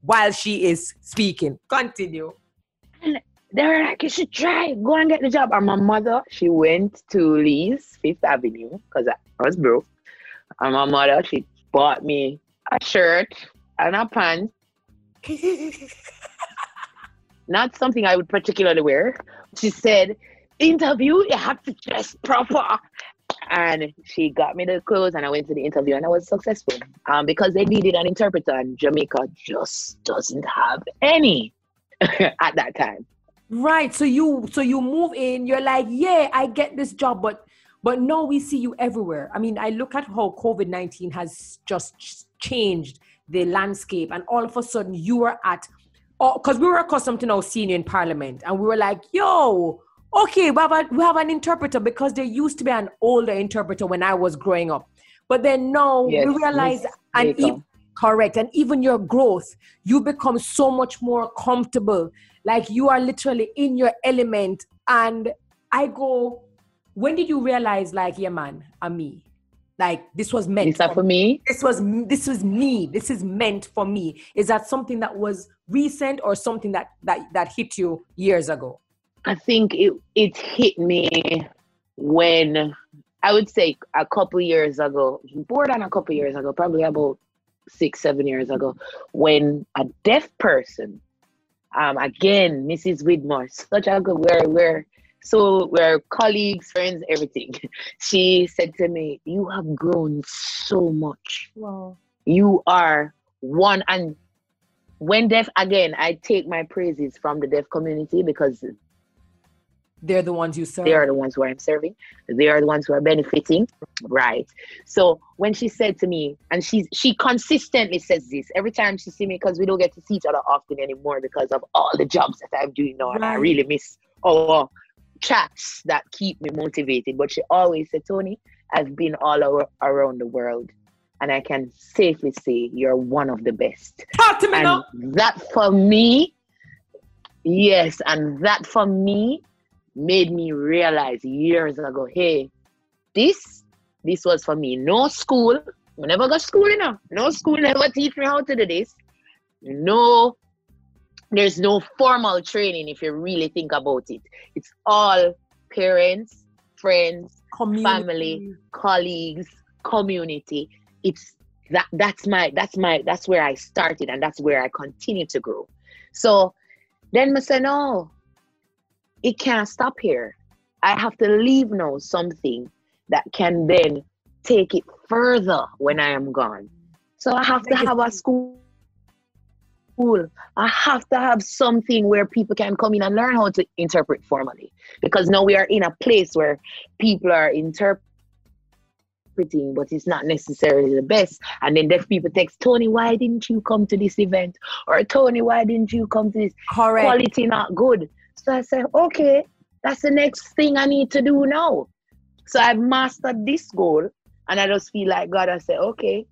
while she is speaking. Continue. And they were like, you should try, go and get the job. And my mother, she went to Lee's Fifth Avenue because I was broke. And my mother, she bought me a shirt and a pants. Not something I would particularly wear. She said, interview, you have to dress proper. And she got me the clothes and I went to the interview and I was successful um, because they needed an interpreter and Jamaica just doesn't have any at that time. Right, so you so you move in, you're like, yeah, I get this job, but but no, we see you everywhere. I mean, I look at how COVID nineteen has just changed the landscape and all of a sudden you were at, because we were accustomed to now seeing you in Parliament and we were like, yo, okay, we have, a, we have an interpreter because there used to be an older interpreter when I was growing up. But then now yes, we realize, yes, and even, correct, and even your growth, you become so much more comfortable. Like you are literally in your element. And I go, when did you realize like, yeah, man, I'm me. Like this was meant for, for me. This was, this was me. This is meant for me. Is that something that was recent or something that, that, that hit you years ago? I think it, it hit me when I would say a couple years ago, more than a couple years ago, probably about six, seven years ago, when a deaf person Um, again, Missus Widmore, such a good, we're, we're, so we're colleagues, friends, everything. She said to me, you have grown so much. Wow. You are one, and When deaf, again, I take my praises from the deaf community because they're the ones you serve. They are the ones who I'm serving. They are the ones who are benefiting. Right. So when she said to me, and she's, she consistently says this every time she sees me, because we don't get to see each other often anymore because of all the jobs that I'm doing now. Right. And I really miss our chats that keep me motivated. But she always said, Tony, I've been all over, around the world, and I can safely say you're one of the best. Talk to me and now. That for me, yes, and that for me, made me realize years ago, hey, this this was for me. No school, I never got school enough. No school never teach me how to do this. No, there's no formal training if you really think about it. It's all parents, friends, community. Family, colleagues, community. It's that that's my that's my that's where I started, and that's where I continue to grow. So then I said, no. It can't stop here. I have to leave now something that can then take it further when I am gone. So I have to have a school. I have to have something where people can come in and learn how to interpret formally. Because now we are in a place where people are interpreting, but it's not necessarily the best. And then deaf people text, Tony, why didn't you come to this event? Or Tony, why didn't you come to this? Correct. Quality not good. So I said, okay, that's the next thing I need to do now. So I've mastered this goal, and I just feel like God, I said, okay,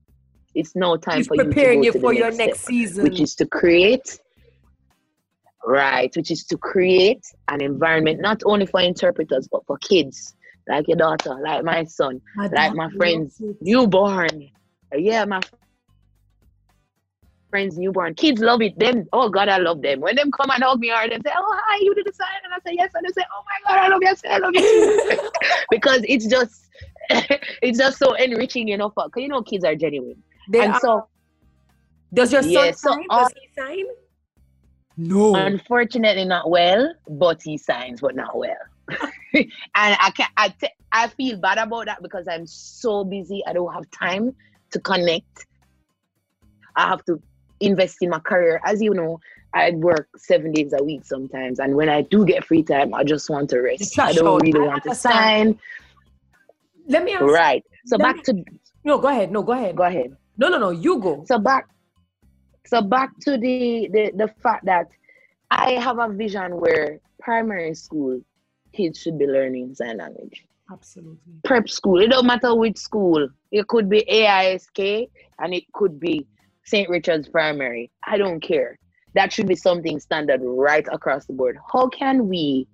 it's now time He's for you to go preparing you for your next season. Which is to create, right, which is to create an environment, not only for interpreters, but for kids, like your daughter, like my son, like my friend's newborn. Yeah, my friends newborn kids love it. Them, oh God, I love them. When them come and hug me hard, they say, oh hi, you did the sign, and I say yes, and they say, oh my God, I love you, I love you. Because it's just it's just so enriching, you know, because you know kids are genuine. They and are. So does your son yeah, sign? So, does he sign? No, unfortunately not well, but he signs, but not well. And I can't I, t- I feel bad about that because I'm so busy. I don't have time to connect. I have to invest in my career. As you know, I work seven days a week sometimes, and when I do get free time, I just want to rest. I don't really I want to sign. Let me ask. Right. So back me, to no. Go ahead. No. Go ahead. Go ahead. No. No. No. You go. So back. So back to the the the fact that I have a vision where primary school kids should be learning sign language. Absolutely. Prep school. It don't matter which school. It could be A I S K, and it could be Saint Richard's Primary. I don't care. That should be something standard right across the board. How can we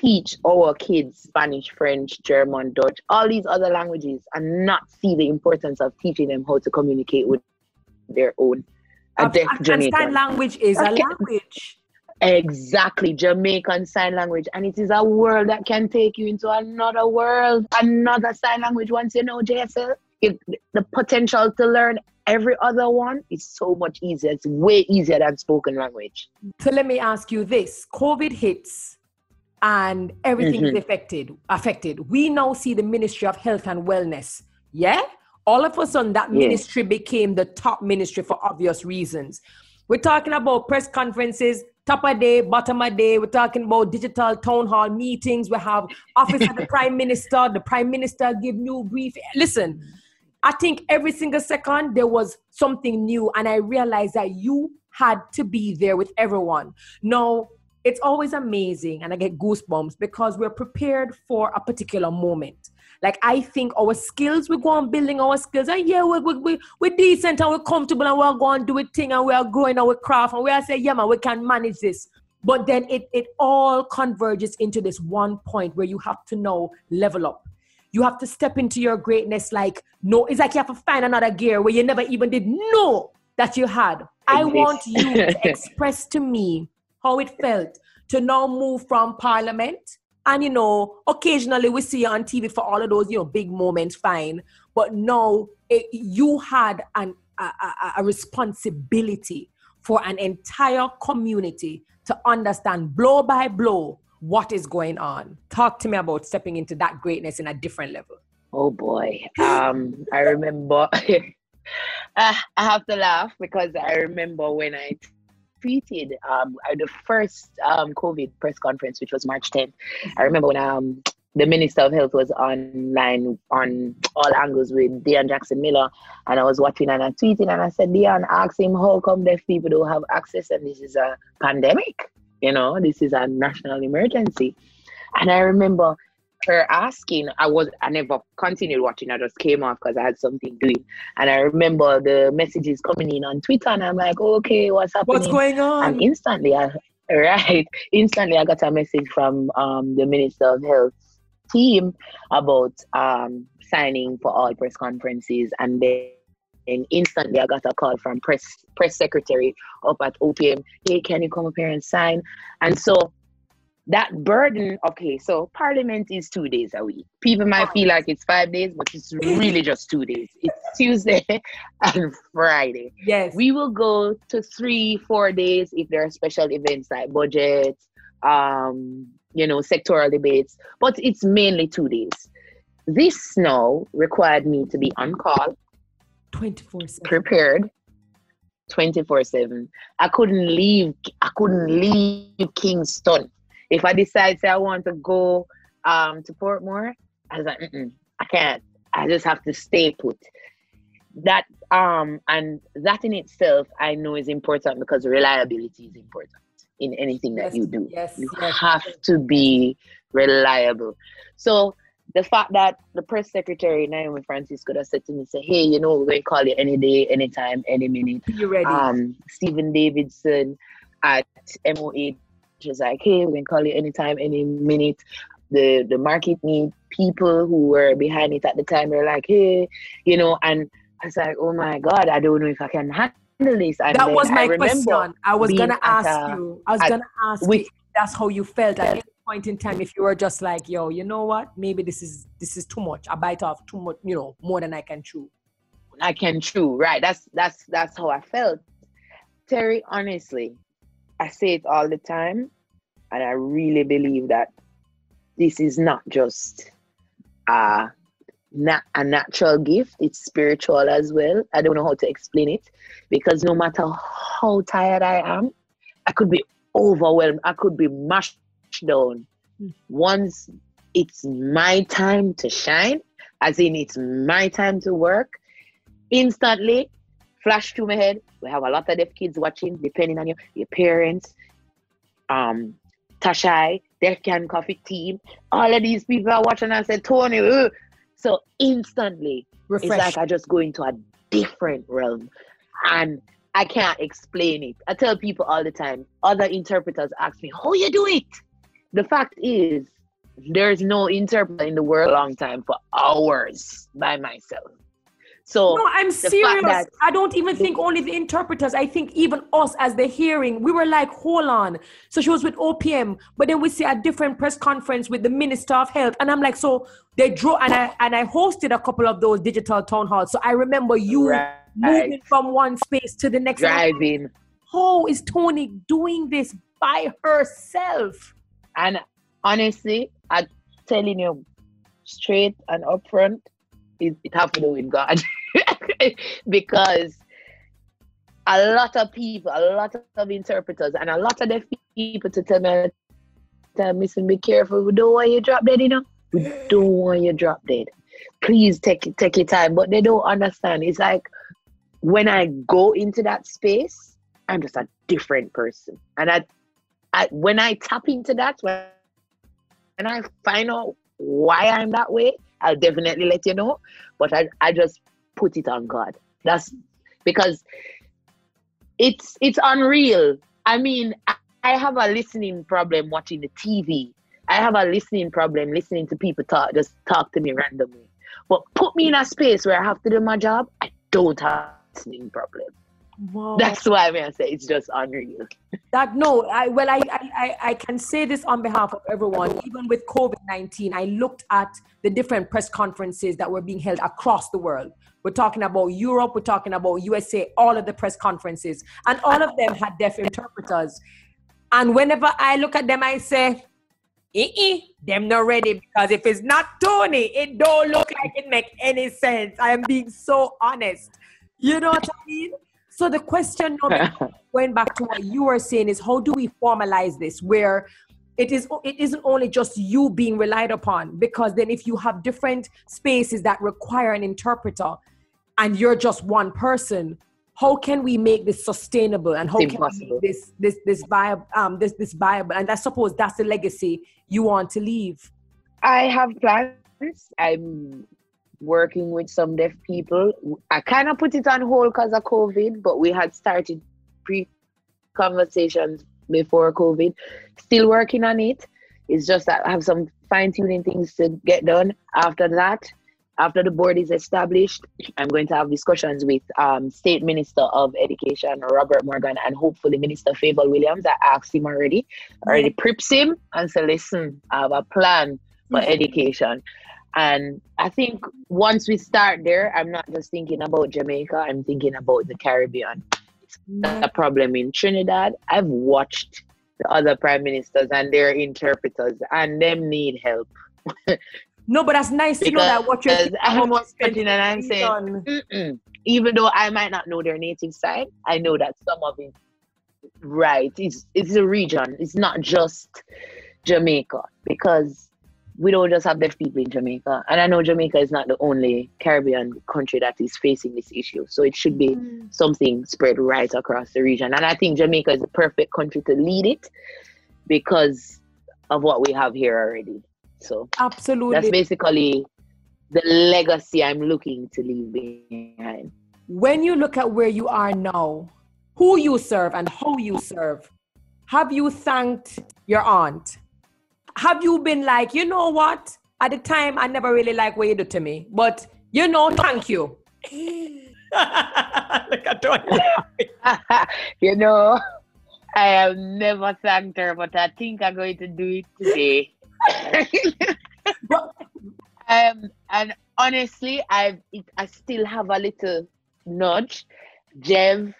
teach our kids Spanish, French, German, Dutch, all these other languages, and not see the importance of teaching them how to communicate with their own? A deaf Jamaican. Sign language is a language. Exactly. Jamaican sign language. And it is a world that can take you into another world, another sign language. Once you know J S L, if the potential to learn every other one is so much easier. It's way easier than spoken language. So let me ask you this. COVID hits and everything is mm-hmm. affected, affected. We now see the Ministry of Health and Wellness. Yeah? All of a sudden, that yes. ministry became the top ministry for obvious reasons. We're talking about press conferences, top of day, bottom of day. We're talking about digital town hall meetings. We have office of the Prime Minister. The Prime Minister give new brief. Listen, I think every single second there was something new, and I realized that you had to be there with everyone. Now, it's always amazing, and I get goosebumps because we're prepared for a particular moment. Like, I think our skills, we go on building our skills, and yeah, we, we, we, we're decent, and we're comfortable, and we're going to do a thing, and we're growing our craft, and we're saying, yeah, man, we can manage this. But then it, it all converges into this one point where you have to now level up. You have to step into your greatness like, no, it's like you have to find another gear where you never even did know that you had. I want you to express to me how it felt to now move from Parliament. And, you know, occasionally we see you on T V for all of those, you know, big moments, fine. But no, it, you had an, a, a, a responsibility for an entire community to understand blow by blow what is going on. Talk to me about stepping into that greatness in a different level. Oh boy. Um, I remember, I have to laugh because I remember when I treated um, at the first um, COVID press conference, which was March tenth. I remember when um, the Minister of Health was online on all angles with Dionne Jackson Miller, and I was watching and I tweeting, and I said, Dionne, asked him how come deaf people don't have access, and this is a pandemic, you know, this is a national emergency. And I remember her asking, I was, I never continued watching, I just came off because I had something doing. And I remember the messages coming in on Twitter, and I'm like, okay, what's happening? What's going on? And instantly, I, right, instantly I got a message from um, the Minister of Health team about um, signing for all press conferences. And then and instantly I got a call from press press secretary up at O P M, hey, can you come up here and sign? And so that burden, okay, so Parliament is two days a week. People might feel like it's five days, but it's really just two days. It's Tuesday and Friday. Yes. We will go to three, four days if there are special events like budgets, um, you know, sectoral debates, but it's mainly two days. This now required me to be on call, twenty-four seven. Prepared. twenty-four seven. I couldn't leave, I couldn't leave Kingston. If I decide, say, I want to go um, to Portmore, I was like, mm-mm, I can't. I just have to stay put. That um, and that in itself, I know is important because reliability is important in anything that yes, you do. Yes, you yes, have yes. to be reliable. So the fact that the press secretary, Naomi Francis, could have said to me, say, hey, you know, we're going to call you any day, anytime, any minute. You ready? Um, Stephen Davidson at M O A. She's like, hey, we can call you anytime, any minute. The the market need people who were behind it at the time. They're like, hey, you know, and I was like, oh my God, I don't know if I can handle this. And that was my I question. I was gonna ask a, you. I was at, gonna ask with, you if that's how you felt at any point in time. If you were just like, yo, you know what? Maybe this is this is too much. I bite off too much, you know, more than I can chew. I can chew, right? That's that's that's how I felt. Terri, honestly, I say it all the time, and I really believe that this is not just a, not a natural gift, it's spiritual as well. I don't know how to explain it, because no matter how tired I am, I could be overwhelmed, I could be mashed down. Once it's my time to shine, as in it's my time to work, instantly, flash through my head, we have a lot of deaf kids watching, depending on your, your parents, um, Tasha, Def Can Coffee Team, all of these people are watching and I said, Tony, ugh. So instantly, refresh. It's like I just go into a different realm and I can't explain it. I tell people all the time, other interpreters ask me, how you do it? The fact is, there's no interpreter in the world for a long time, for hours by myself. So no, I'm serious. I don't even think only the interpreters. I think even us as the hearing, we were like, hold on. So she was with O P M, but then we see a different press conference with the Minister of Health. And I'm like, so they drew, and I and I hosted a couple of those digital town halls. So I remember you right. moving from one space to the next. Driving. How is Tony doing this by herself? And honestly, I'm telling you straight and upfront, It, it have to do with God because a lot of people, a lot of interpreters, and a lot of deaf people to tell me, tell me, be careful. We don't want you drop dead, you know. We don't want you drop dead. Please take take your time. But they don't understand. It's like when I go into that space, I'm just a different person. And I, I when I tap into that, when and I find out why I'm that way, I'll definitely let you know, but I, I just put it on God. That's because it's it's unreal. I mean, I, I have a listening problem watching the T V. I have a listening problem listening to people talk, just talk to me randomly. But put me in a space where I have to do my job, I don't have a listening problem. Wow. That's why I mean, I say it's just unreal. That no, I well, I, I I can say this on behalf of everyone. Even with COVID nineteen, I looked at the different press conferences that were being held across the world. We're talking about Europe, we're talking about U S A, all of the press conferences, and all of them had deaf interpreters. And whenever I look at them, I say, eh, them not ready, because if it's not Tony, it don't look like it make any sense. I am being so honest. You know what I mean? So the question going back to what you were saying is, how do we formalize this where it is, it isn't only just you being relied upon? Because then if you have different spaces that require an interpreter and you're just one person, how can we make this sustainable and how can we make this this this viable um this this viable? And I suppose that's the legacy you want to leave. I have plans. I'm working with some deaf people. I kind of put it on hold because of COVID, but we had started pre-conversations before COVID. Still working on it. It's just that I have some fine-tuning things to get done. After that, after the board is established, I'm going to have discussions with um, State Minister of Education, Robert Morgan, and hopefully Minister Fable Williams. I asked him already, already preps him and said, listen, I have a plan for mm-hmm. education. And I think once we start there, I'm not just thinking about Jamaica, I'm thinking about the Caribbean. It's not a problem in Trinidad. I've watched the other prime ministers and their interpreters, and them need help. No, but that's nice because to know that what you're thinking. I'm watching and I'm saying, mm-mm. even though I might not know their native side, I know that some of it, right, it's, it's a region. It's not just Jamaica, because we don't just have deaf people in Jamaica. And I know Jamaica is not the only Caribbean country that is facing this issue. So it should be mm. something spread right across the region. And I think Jamaica is the perfect country to lead it because of what we have here already. So absolutely, that's basically the legacy I'm looking to leave behind. When you look at where you are now, who you serve and how you serve, have you thanked your aunt? Have you been like, you know what? At the time, I never really liked what you did to me, but you know, thank you. Look at Tony. You know, I have never thanked her, but I think I'm going to do it today. um, and honestly, I I still have a little nudge. Jev,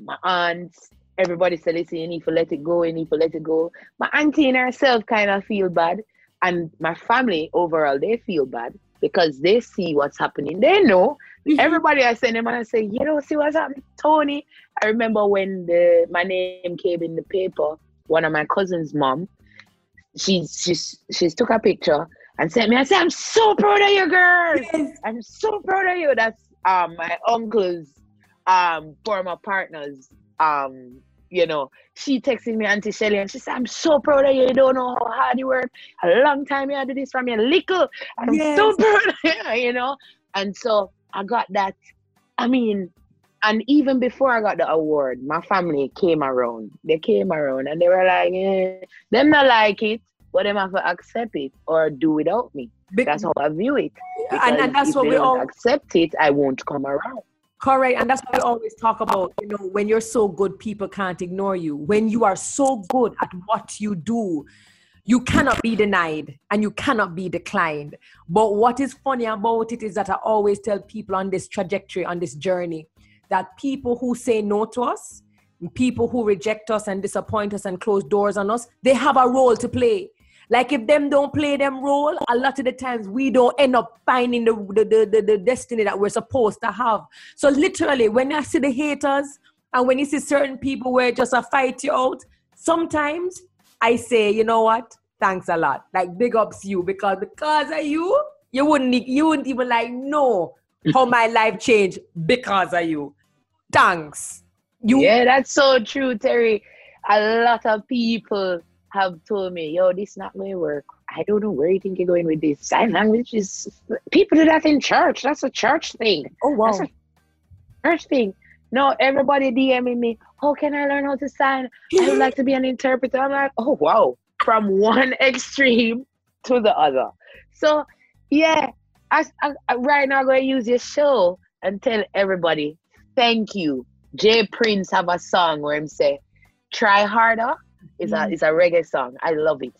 my aunt, everybody said, listen, you need to let it go, you need to let it go. My auntie and herself kind of feel bad, and my family overall, they feel bad because they see what's happening. They know. Everybody I send them and I say, you know, see what's happening, Tony. I remember when the my name came in the paper, one of my cousin's mom, She she's she's took a picture and sent me. I said, I'm so proud of you, girl. Yes. I'm so proud of you. That's um my uncle's um former partner's um you know. She texted me, Auntie Shelley, and she said, I'm so proud of you. You don't know how hard you work. A long time you had to do this from your little. I'm yes. so proud of you, you know. And so I got that. I mean, and even before I got the award, my family came around. They came around and they were like, eh, them not like it, but them have to accept it or do without me. Be- that's how I view it. Because and, and that's if what they we all accept it, I won't come around. Correct. And that's what I always talk about. You know, when you're so good, people can't ignore you. When you are so good at what you do, you cannot be denied and you cannot be declined. But what is funny about it is that I always tell people on this trajectory, on this journey, that people who say no to us, people who reject us and disappoint us and close doors on us, they have a role to play. Like if them don't play them role, a lot of the times we don't end up finding the, the, the, the, the destiny that we're supposed to have. So literally, when I see the haters and when you see certain people where just a fight you out, sometimes I say, you know what? Thanks a lot. Like big ups you because because of you, you wouldn't you wouldn't even like no. How my life changed because of you. Thanks. You. Yeah, that's so true, Terry. A lot of people have told me, yo, this is not my work. I don't know where you think you're going with this. Sign language is... People do that in church. That's a church thing. Oh, wow. That's a church thing. No, everybody DMing me, how can I learn how to sign? I would like to be an interpreter. I'm like, oh, wow. From one extreme to the other. So, yeah. I, I, right now I'm going to use your show and tell everybody, thank you. Jay Prince have a song where him say, try harder. It's mm. a it's a reggae song. I love it.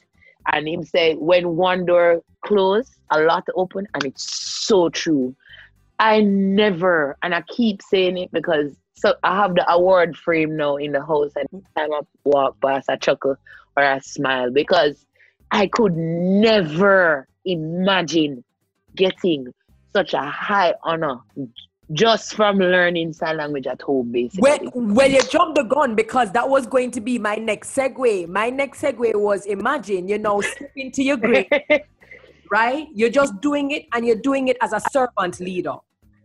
And him say, when one door closed, a lot open. And it's so true. I never, and I keep saying it because so I have the award frame now in the house. And every time I walk past, I chuckle or I smile because I could never imagine getting such a high honor just from learning sign language at home, basically. Well, well, you jumped the gun, because that was going to be my next segue. My next segue was, imagine, you know, slipping to your grave, right? You're just doing it, and you're doing it as a servant leader.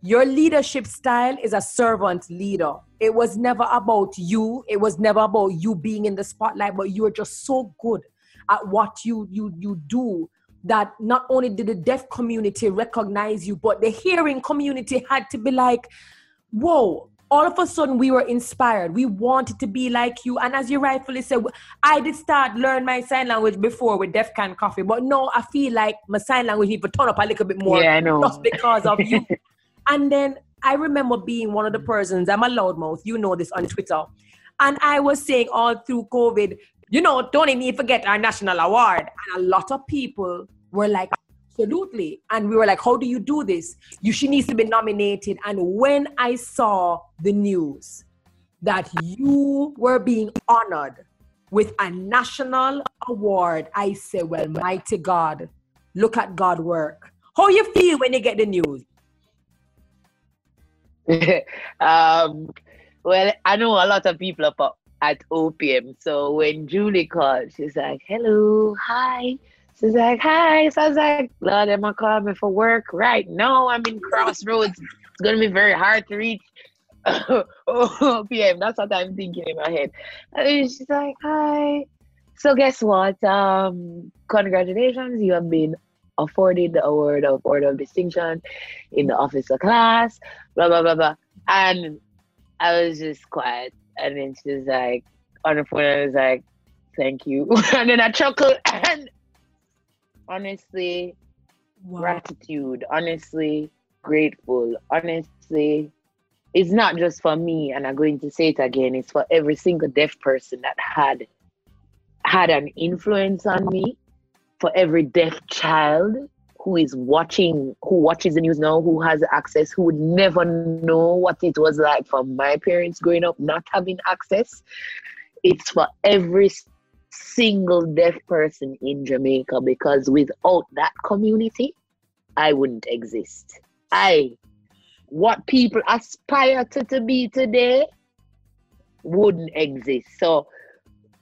Your leadership style is a servant leader. It was never about you. It was never about you being in the spotlight, but you were just so good at what you, you, you do, that not only did the deaf community recognize you, but the hearing community had to be like, whoa, all of a sudden we were inspired. We wanted to be like you. And as you rightfully said, I did start learn my sign language before with Def Can Coffee, but no, I feel like my sign language need to turn up a little bit more, yeah, I know, just because of you. And then I remember being one of the persons, I'm a loudmouth, you know this, on Twitter. And I was saying all through COVID, you know, Tony need to get our national award. And a lot of people were like, absolutely. And we were like, how do you do this? You, she needs to be nominated. And when I saw the news that you were being honored with a national award, I said, well, mighty God, look at God work. How you feel when you get the news? um, well, I know a lot of people are pop at O P M. So when Julie called, she's like, hello, hi. She's like, hi. So I was like, Lord, am I calling for work right now? I'm in Crossroads. It's going to be very hard to reach O P M. That's what I'm thinking in my head. And she's like, hi. So guess what? Um, congratulations. You have been afforded the award of Order of Distinction in the Officer Class, blah, blah, blah, blah. And I was just quiet. And then she was like, on the phone, I was like, thank you. And then I chuckled. And honestly, wow. Gratitude. Honestly, grateful. Honestly, it's not just for me, and I'm going to say it again, it's for every single deaf person that had had an influence on me, for every deaf child who is watching, who watches the news now, who has access, who would never know what it was like for my parents growing up, not having access. It's for every single deaf person in Jamaica, because without that community, I wouldn't exist. I, what people aspire to, to be today wouldn't exist. So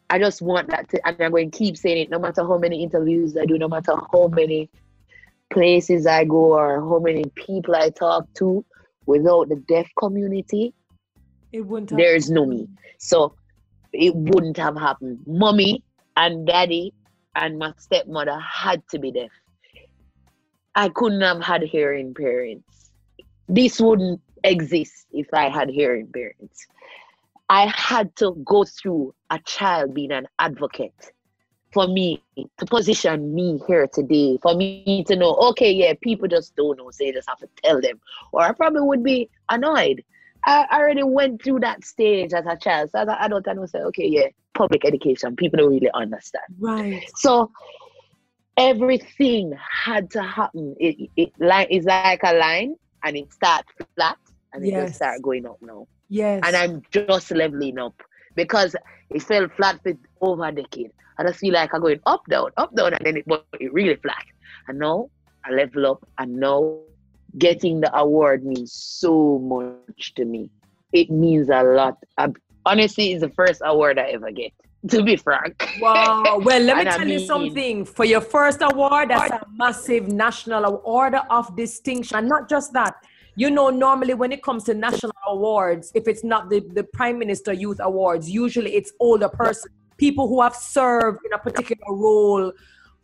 I just want that to, and I'm going to keep saying it, no matter how many interviews I do, no matter how many places I go or how many people I talk to, without the deaf community, it wouldn't have there is no me. So it wouldn't have happened. Mommy and daddy and my stepmother had to be deaf. I couldn't have had hearing parents. This wouldn't exist if I had hearing parents. I had to go through a child being an advocate for me to position me here today, for me to know, okay, yeah, people just don't know, so you just have to tell them, or I probably would be annoyed. I already went through that stage as a child, so as an adult I know, say, okay, yeah, public education, people don't really understand. Right. So everything had to happen. It, it like it's like a line, and it starts flat, and it yes. just starts going up now. Yes. And I'm just leveling up, because it fell flat for over a decade. I just feel like I'm going up, down, up, down, and then it, but it really flat. And now I level up, and now getting the award means so much to me. It means a lot. I, honestly, it's the first award I ever get, to be frank. Wow. Well, let me tell I mean, you something. For your first award, that's a massive national order of distinction. And not just that. You know, normally when it comes to national awards, if it's not the, the Prime Minister Youth Awards, usually it's older person, people who have served in a particular role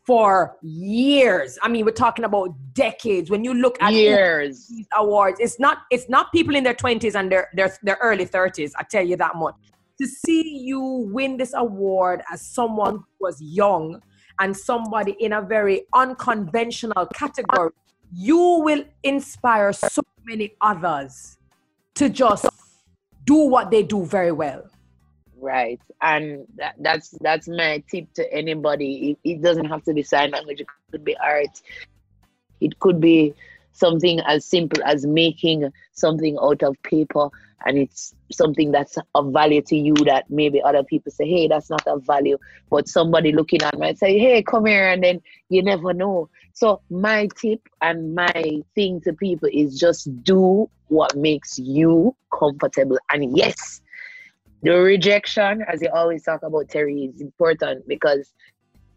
for years. I mean, we're talking about decades. When you look at years these awards, it's not it's not people in their twenties and their, their, their early thirties, I tell you that much. To see you win this award as someone who was young and somebody in a very unconventional category, you will inspire so many others to just do what they do very well. Right. And that, that's that's my tip to anybody. It, it doesn't have to be sign language. It could be art. It could be something as simple as making something out of paper, and it's something that's of value to you that maybe other people say, hey, that's not of value. But somebody looking at might say, hey, come here, and then you never know. So my tip and my thing to people is just do what makes you comfortable. And yes, the rejection, as you always talk about, Terri, is important, because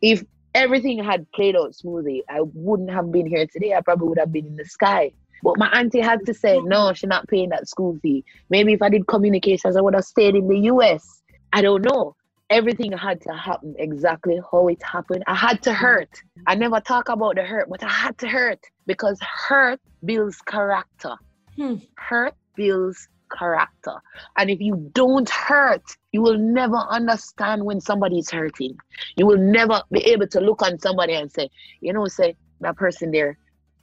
if everything had played out smoothly, I wouldn't have been here today. I probably would have been in the sky. But my auntie had to say, no, she's not paying that school fee. Maybe if I did communications, I would have stayed in the U S. I don't know. Everything had to happen exactly how it happened. I had to hurt. I never talk about the hurt, but I had to hurt, because hurt builds character. Hmm. Hurt builds character. And if you don't hurt, you will never understand when somebody's hurting. You will never be able to look on somebody and say, you know, say, that person there,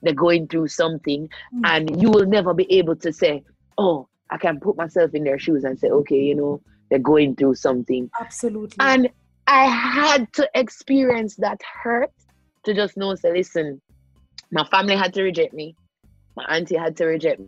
they're going through something, and you will never be able to say, oh, I can put myself in their shoes and say, okay, you know, they're going through something. Absolutely. And I had to experience that hurt to just know, say, listen, my family had to reject me. My auntie had to reject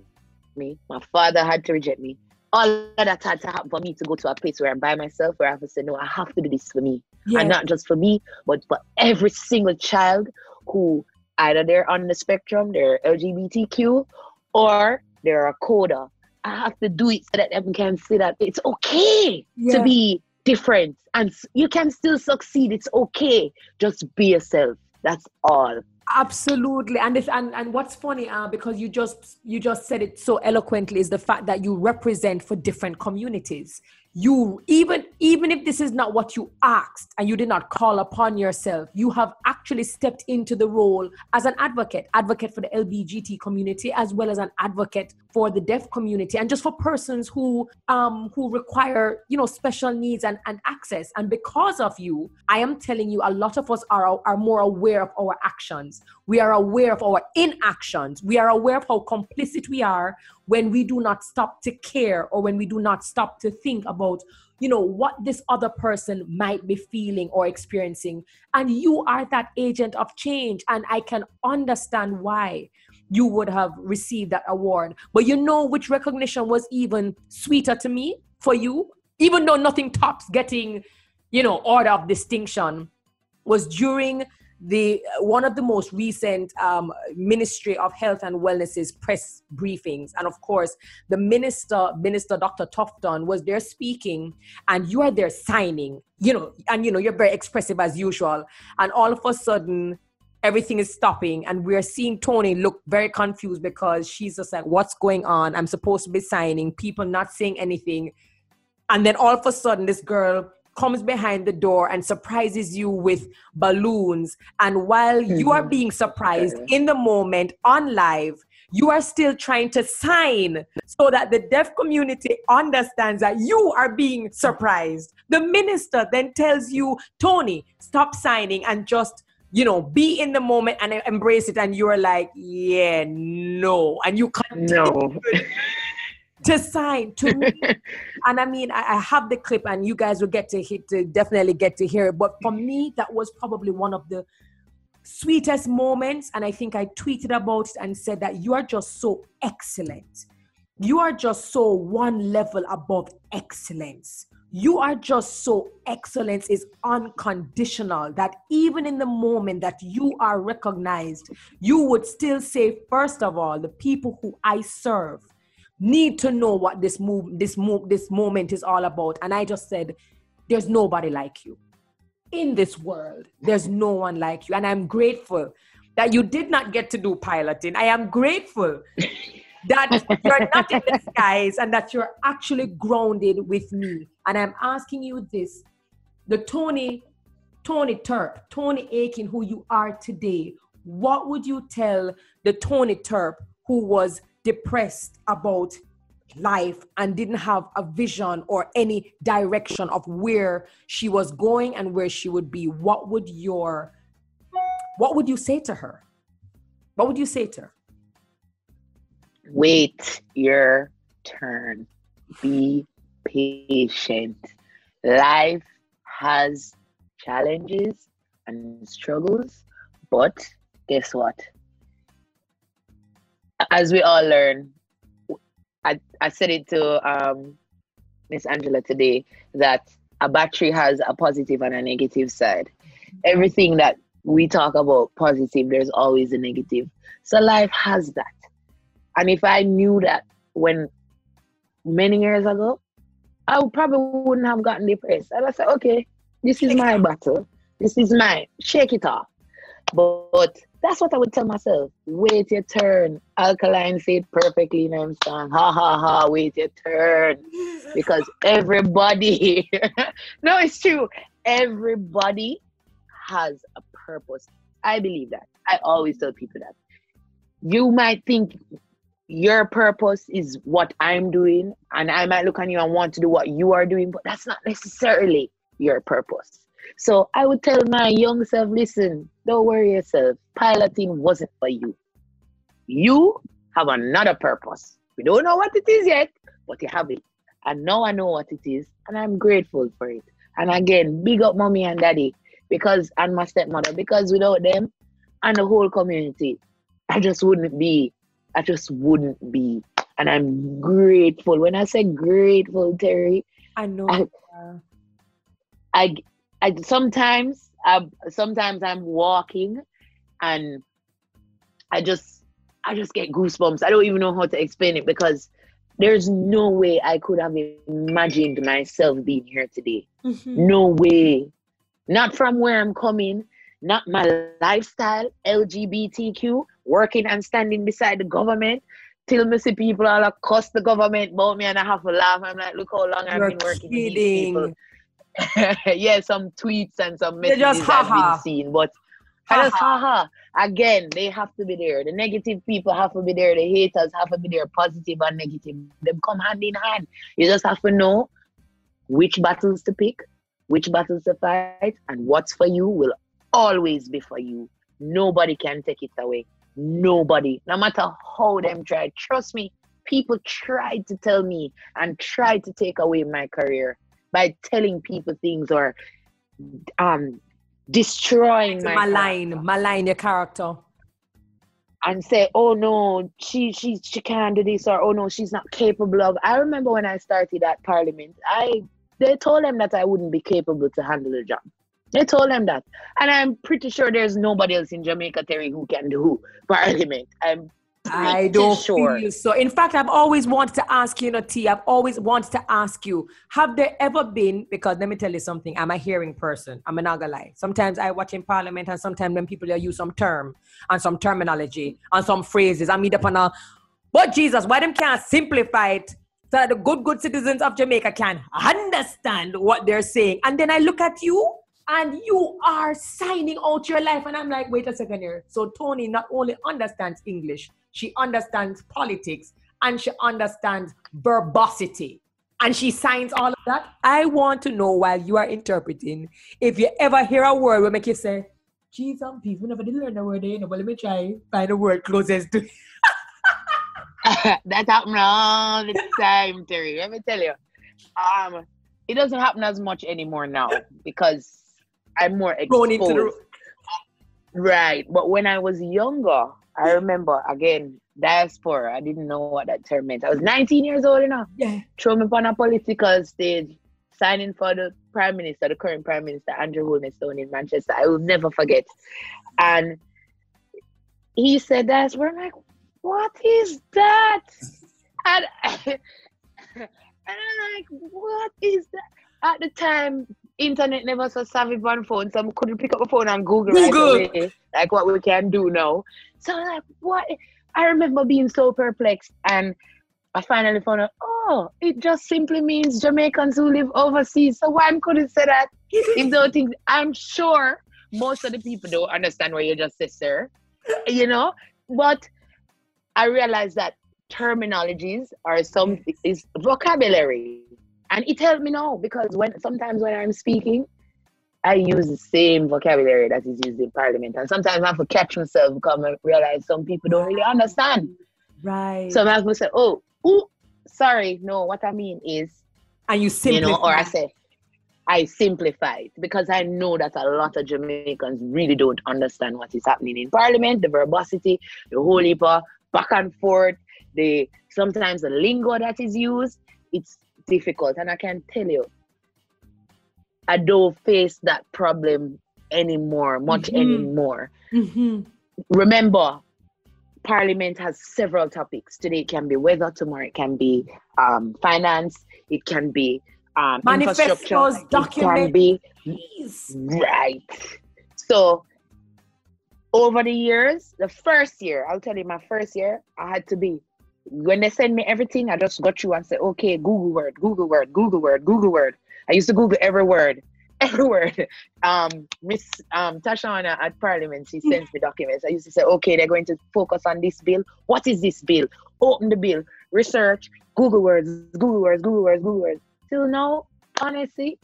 me. My father had to reject me. All of that had to happen for me to go to a place where I'm by myself, where I have to say, no, I have to do this for me. Yeah. And not just for me, but for every single child who either they're on the spectrum, they're L G B T Q, or they're a CODA. I have to do it so that everyone can see that it's okay yeah. to be different, and you can still succeed. It's okay. Just be yourself. That's all. Absolutely. And if and, and what's funny, uh, because you just you just said it so eloquently, is the fact that you represent for different communities. You even even if this is not what you asked and you did not call upon yourself, you have actually stepped into the role as an advocate, advocate for the L G B T community, as well as an advocate for the deaf community, and just for persons who um who require, you know, special needs and, and access. And because of you, I am telling you, a lot of us are are more aware of our actions. We are aware of our inactions. We are aware of how complicit we are when we do not stop to care, or when we do not stop to think about, you know, what this other person might be feeling or experiencing. And you are that agent of change. And I can understand why you would have received that award. But you know which recognition was even sweeter to me for you, even though nothing tops getting, you know, Order of Distinction, was during the one of the most recent um, Ministry of Health and Wellness's press briefings. And of course, the minister, Minister Doctor Tufton, was there speaking, and you are there signing, you know, and you know, you're very expressive as usual. And all of a sudden, everything is stopping, and we're seeing Tony look very confused, because she's just like, what's going on? I'm supposed to be signing, people not saying anything. And then all of a sudden, this girl comes behind the door and surprises you with balloons. And while mm-hmm. you are being surprised okay. in the moment on live, you are still trying to sign so that the deaf community understands that you are being surprised. The minister then tells you, Tony, stop signing and just, you know, be in the moment and embrace it. And you're like, yeah, no. And you can't. No. To sign, to me. And I mean, I, I have the clip, and you guys will get to, hit, to definitely get to hear it. But for me, that was probably one of the sweetest moments. And I think I tweeted about it and said that you are just so excellent. You are just so one level above excellence. You are just so excellence is unconditional, that even in the moment that you are recognized, you would still say, first of all, the people who I serve need to know what this move, this move, this moment is all about. And I just said, there's nobody like you in this world. There's no one like you. And I'm grateful that you did not get to do piloting. I am grateful that you're not in the skies, and that you're actually grounded with me. And I'm asking you this, the Tony, Tony Terp, Tony Aiken, who you are today, what would you tell the Tony Terp who was depressed about life and didn't have a vision or any direction of where she was going and where she would be? What would your, what would you say to her? What would you say to her? Wait your turn. Be patient. Life has challenges and struggles, but guess what? as we all learn, I, I said it to um, Miss Angela today, that a battery has a positive and a negative side. Mm-hmm. Everything that we talk about positive, there's always a negative. So life has that. And if I knew that when many years ago, I probably wouldn't have gotten depressed. And I said, okay, this is my battle. This is mine. Shake it off. But, but that's what I would tell myself. Wait your turn. Alkaline said perfectly in her song. Ha, ha, ha. Wait your turn. Because everybody, no, it's true. Everybody has a purpose. I believe that. I always tell people that. You might think your purpose is what I'm doing, and I might look on you and want to do what you are doing, but that's not necessarily your purpose. So I would tell my young self, listen, don't worry yourself. Piloting wasn't for you. You have another purpose. We don't know what it is yet, but you have it. And now I know what it is, and I'm grateful for it. And again, big up mommy and daddy, because, and my stepmother, because without them and the whole community, I just wouldn't be. I just wouldn't be. And I'm grateful. When I say grateful, Terri, I know. I, I, I sometimes, I, sometimes I'm walking and I just, I just get goosebumps. I don't even know how to explain it, because there's no way I could have imagined myself being here today. Mm-hmm. No way. Not from where I'm coming, not my lifestyle, L G B T Q, working and standing beside the government, till me see people all across the government about me and I have to laugh. I'm like, look how long You're I've been working with these people. Yeah, some tweets and some messages just, I've been seeing, but ha-ha. I just haha. Again, they have to be there. The negative people have to be there. The haters have to be there. Positive and negative, them come hand in hand. You just have to know which battles to pick, which battles to fight, and what's for you will always be for you. Nobody can take it away. Nobody, no matter how them try. Trust me, people tried to tell me and tried to take away my career by telling people things or um destroying my malign malign your character and say, oh no, she she she can't do this, or oh no, she's not capable of. I remember when I started at Parliament, I they told them that I wouldn't be capable to handle the job. They told them that. And I'm pretty sure there's nobody else in Jamaica, Terri, who can do Parliament. I'm I don't sure. feel so. In fact, I've always wanted to ask you, you know, T, I've always wanted to ask you, have there ever been, because let me tell you something, I'm a hearing person. I'm not gonna lie. Sometimes I watch in Parliament and sometimes when people use some term and some terminology and some phrases, I meet up on a, but Jesus, why them can't simplify it? So that the good, good citizens of Jamaica can understand what they're saying. And then I look at you, and you are signing out your life. And I'm like, wait a second here. So Tony not only understands English, she understands politics, and she understands verbosity. And she signs all of that. I want to know, while you are interpreting, if you ever hear a word will make you say, geez, some people never did learn the word, you know, but let me try find a word closest to That happened all the time, Terri. Let me tell you. Um, it doesn't happen as much anymore now because I'm more exposed. Right. But when I was younger, I remember, again, diaspora. I didn't know what that term meant. I was nineteen years old enough. Yeah. Throw me upon a political stage, signing for the Prime Minister, the current Prime Minister, Andrew Wilmingstone in Manchester. I will never forget. And he said diaspora. I'm like, what is that? And, and I'm like, what is that? At the time, internet never so savvy on phone, so I couldn't pick up a phone and Google, Google. Right away, like what we can do now. So I'm like, what? I remember being so perplexed, and I finally found out, oh, it just simply means Jamaicans who live overseas. So one couldn't say that. If those things, I'm sure most of the people don't understand what you just said, sir. You know? But I realized that terminologies are some, is vocabulary. And it helped me now, because when sometimes when I'm speaking, I use the same vocabulary that is used in Parliament. And sometimes I have to catch myself because I realize some people don't really understand. Right. So I have to say, oh, ooh, sorry, no, what I mean is... And you simplify. You know, or I say, I simplify it, because I know that a lot of Jamaicans really don't understand what is happening in Parliament, the verbosity, the whole heap of back and forth, the sometimes the lingo that is used, it's difficult. And I can tell you, I don't face that problem anymore, much mm-hmm. anymore. Mm-hmm. Remember, Parliament has several topics. Today it can be weather, tomorrow it can be um, finance, it can be um, manifestos, documents. It can be, please. Right. So over the years, the first year, I'll tell you my first year, I had to be, when they send me everything, I just got through and say, okay, Google word, Google word, Google word, Google word. I used to Google every word, every word. Um, Miss um, Tashana at Parliament, she sends me documents. I used to say, okay, they're going to focus on this bill. What is this bill? Open the bill, research, Google words, Google words, Google words, Google words. Till now, honestly,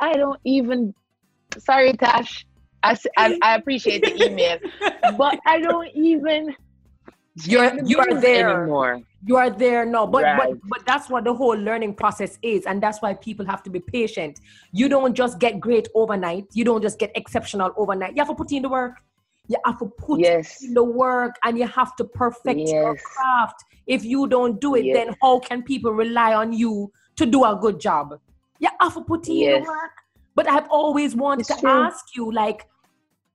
I don't even, sorry, Tash, I, I, I appreciate the email, but I don't even. You're you're there anymore. You are there now, but, right. but but that's what the whole learning process is, and that's why people have to be patient. You don't just get great overnight. You don't just get exceptional overnight. You have to put in the work. You have to put yes. in the work, and you have to perfect yes. your craft. If you don't do it, yes. then how can people rely on you to do a good job? You have to put in yes. the work. But I've always wanted it's to true. ask you, like,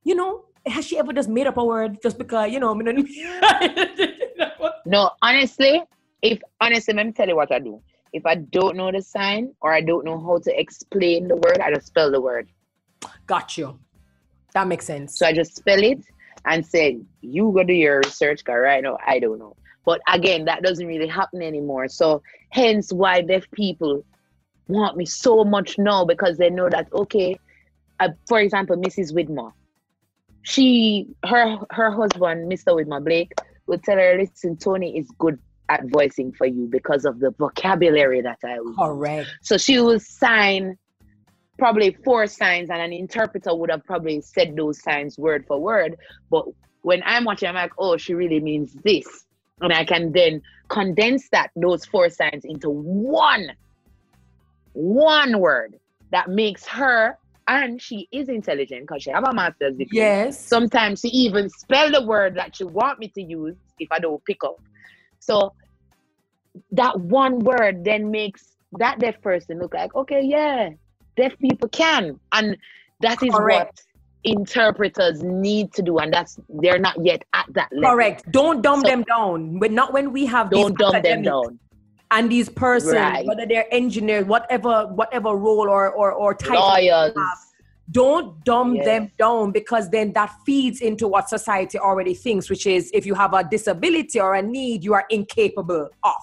you know, has she ever just made up a word just because, you know, I mean, no, honestly, if honestly, let me tell you what I do. If I don't know the sign or I don't know how to explain the word, I just spell the word. Got you. That makes sense. So I just spell it and say, you go do your research, because right now, I don't know. But again, that doesn't really happen anymore. So hence why deaf people want me so much now, because they know that, okay, uh, for example, Missus Widmore, she, her, her husband, Mister Widmore Blake, would tell her, listen, Tony is good at voicing for you because of the vocabulary that I use. Correct. So she will sign probably four signs, and an interpreter would have probably said those signs word for word. But when I'm watching, I'm like, oh, she really means this. And I can then condense that, those four signs, into one, one word that makes her. And she is intelligent because she have a master's degree. Yes. Sometimes she even spell the word that she want me to use if I don't pick up. So that one word then makes that deaf person look like, okay, yeah, deaf people can. And that is Correct. what interpreters need to do. And that's, they're not yet at that level. Correct. Don't dumb so, them down. But not when we have Don't dumb academics. them down. And these persons, right. whether they're engineers, whatever whatever role or, or, or title they have, don't dumb yes. them down, because then that feeds into what society already thinks, which is if you have a disability or a need, you are incapable of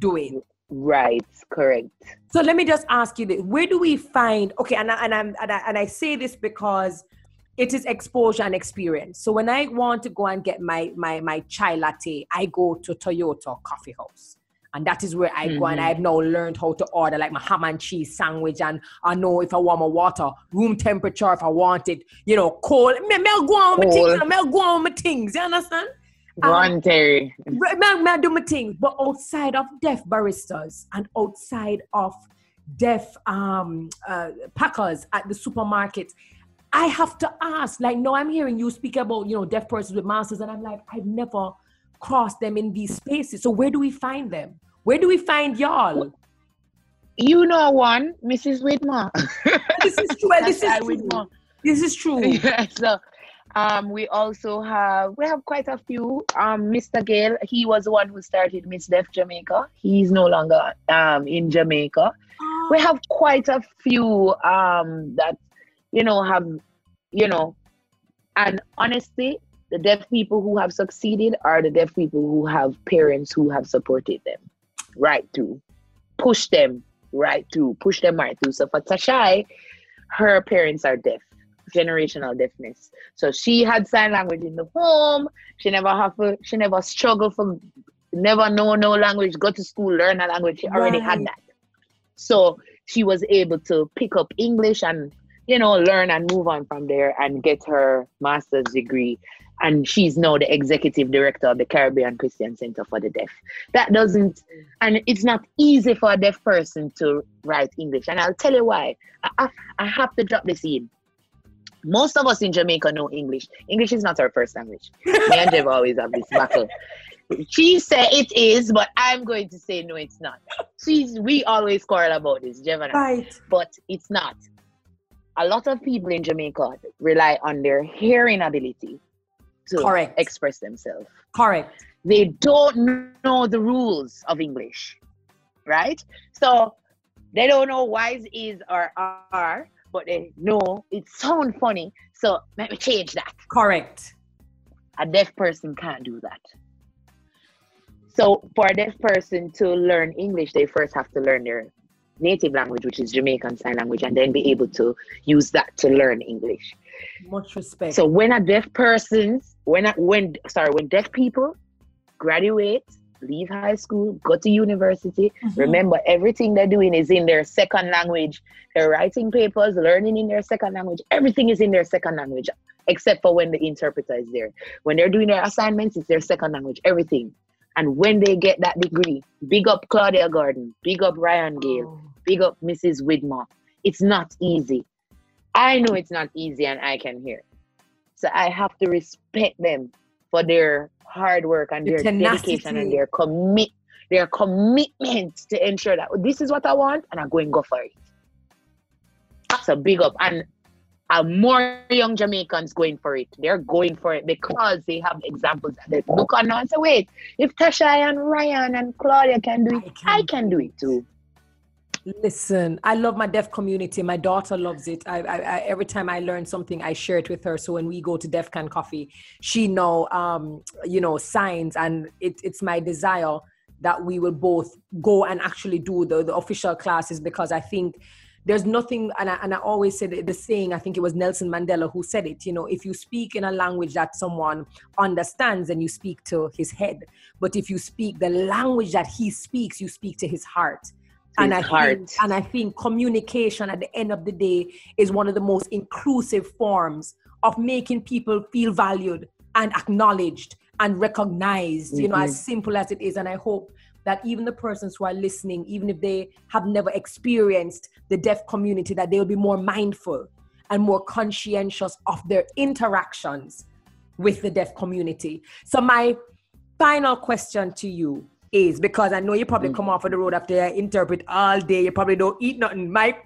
doing. Right, correct. So let me just ask you this. Where do we find, okay, and I, and, I'm, and, I, and I say this because it is exposure and experience. So when I want to go and get my, my, my chai latte, I go to Toyota Coffee House. And that is where I mm-hmm. go, and I've now learned how to order like my ham and cheese sandwich, and I know if I want my water, room temperature, if I want it, you know, cold. Me, me go on with my things, me go on with my things, you understand? Go on, Terry. Me, me do my things, but outside of deaf baristas and outside of deaf um, uh, packers at the supermarket, I have to ask, like, no, I'm hearing you speak about, you know, deaf persons with masters, and I'm like, I've never cross them in these spaces. So where do we find them? Where do we find y'all? You know one, Missus Widmore. This is true. This is true. This is true. Yeah, so um, we also have, we have quite a few. Um, Mister Gale, he was the one who started Miss Deaf Jamaica. He's no longer um, in Jamaica. Oh. We have quite a few um, that, you know, have, you know, and honestly, the deaf people who have succeeded are the deaf people who have parents who have supported them right through, push them right through, push them right through. So for Tasha, her parents are deaf, generational deafness. So she had sign language in the home. She never have, to, she never struggled for, never know no language, go to school, learn a language. She already right. had that. So she was able to pick up English and, you know, learn and move on from there and get her master's degree. And she's now the executive director of the Caribbean Christian Center for the Deaf. That doesn't, and it's not easy for a deaf person to write English. And I'll tell you why. I, I have to drop this in. Most of us in Jamaica know English. English is not our first language. Me and Jeff always have this battle. She said it is, but I'm going to say no, it's not. She's, we always quarrel about this, Gemini. Right. But it's not. A lot of people in Jamaica rely on their hearing ability to Correct. Express themselves. Correct. They don't know the rules of English, right? So they don't know why's is or are, but they know it sounds funny, so let me change that. Correct. A deaf person can't do that. So for a deaf person to learn English, they first have to learn their native language, which is Jamaican Sign Language, and then be able to use that to learn English. Much respect. So when a deaf person, when a, when sorry, when deaf people graduate, leave high school, go to university, mm-hmm. remember everything they're doing is in their second language. They're writing papers, learning in their second language. Everything is in their second language, except for when the interpreter is there. When they're doing their assignments, it's their second language, everything. And when they get that degree, big up Claudia Gordon, big up Ryan Gale, oh. big up Missus Widmore. It's not easy. I know it's not easy, and I can hear. So I have to respect them for their hard work and the their tenacity. dedication and their commit, their commitment to ensure that this is what I want, and I'm going to go for it. So big up. And uh, more young Jamaicans going for it. They're going for it because they have examples that they look on and say, wait, if Tasha and Ryan and Claudia can do it, I can, I can do it too. Listen, I love my deaf community. My daughter loves it. I, I, I, every time I learn something, I share it with her. So when we go to Def Can Coffee, she know, um, you know, signs, and it, it's my desire that we will both go and actually do the, the official classes, because I think there's nothing, and I, and I always say the, the saying, I think it was Nelson Mandela who said it, you know, if you speak in a language that someone understands, then you speak to his head. But if you speak the language that he speaks, you speak to his heart. And I, think, and I think communication at the end of the day is one of the most inclusive forms of making people feel valued and acknowledged and recognized, mm-hmm. you know, as simple as it is. And I hope that even the persons who are listening, even if they have never experienced the deaf community, that they will be more mindful and more conscientious of their interactions with the deaf community. So my final question to you is, because I know you probably mm. come off of the road after I interpret all day, you probably don't eat nothing. My,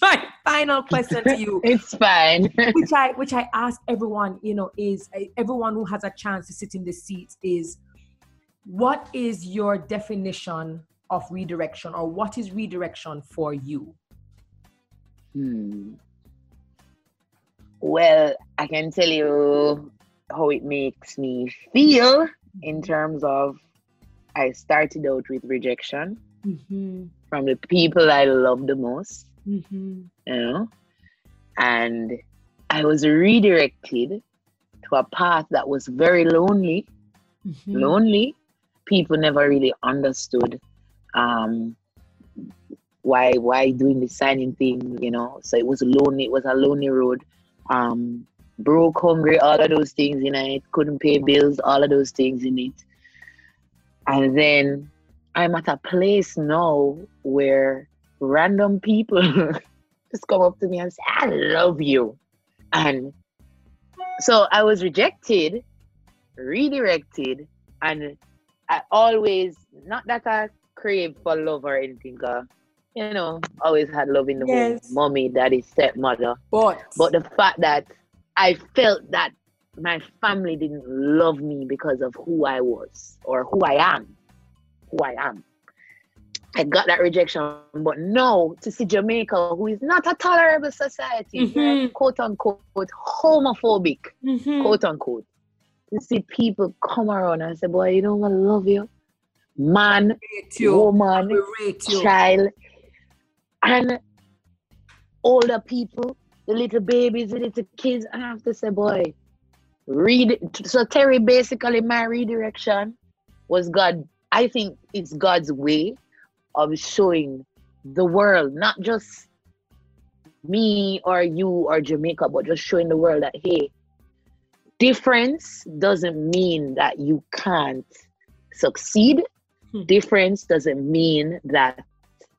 my final question to you. It's fine. which I which I ask everyone, you know, is everyone who has a chance to sit in this seat is, what is your definition of redirection, or what is redirection for you? Hmm. Well, I can tell you how it makes me feel in terms of I started out with rejection mm-hmm. from the people I love the most, mm-hmm. you know, and I was redirected to a path that was very lonely, mm-hmm. lonely. People never really understood um, why why doing the signing thing, you know. So it was lonely. It was a lonely road. Um, broke, hungry, all of those things in it. Couldn't pay bills, all of those things in it. And then I'm at a place now where random people just come up to me and say, I love you. And so I was rejected, redirected, and I always, not that I crave for love or anything, uh, you know, always had love in the yes. home, mommy, daddy, stepmother. But. but the fact that I felt that my family didn't love me because of who I was or who I am, who I am. I got that rejection, but now to see Jamaica, who is not a tolerable society, mm-hmm. quote unquote, homophobic, mm-hmm. quote unquote, to see people come around and say, boy, you know what, I love you. Man, you. woman, you. child, and older people, the little babies, the little kids, I have to say, boy, Read so Terri, basically my redirection was God. I think it's God's way of showing the world, not just me or you or Jamaica, but just showing the world that, hey, difference doesn't mean that you can't succeed. Hmm. Difference doesn't mean that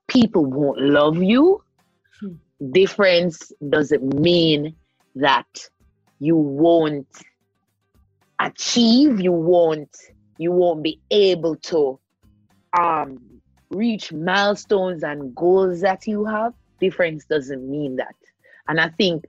people won't love you. Hmm. Difference doesn't mean that you won't achieve, you won't you won't be able to um, reach milestones and goals that you have, difference doesn't mean that. And I think,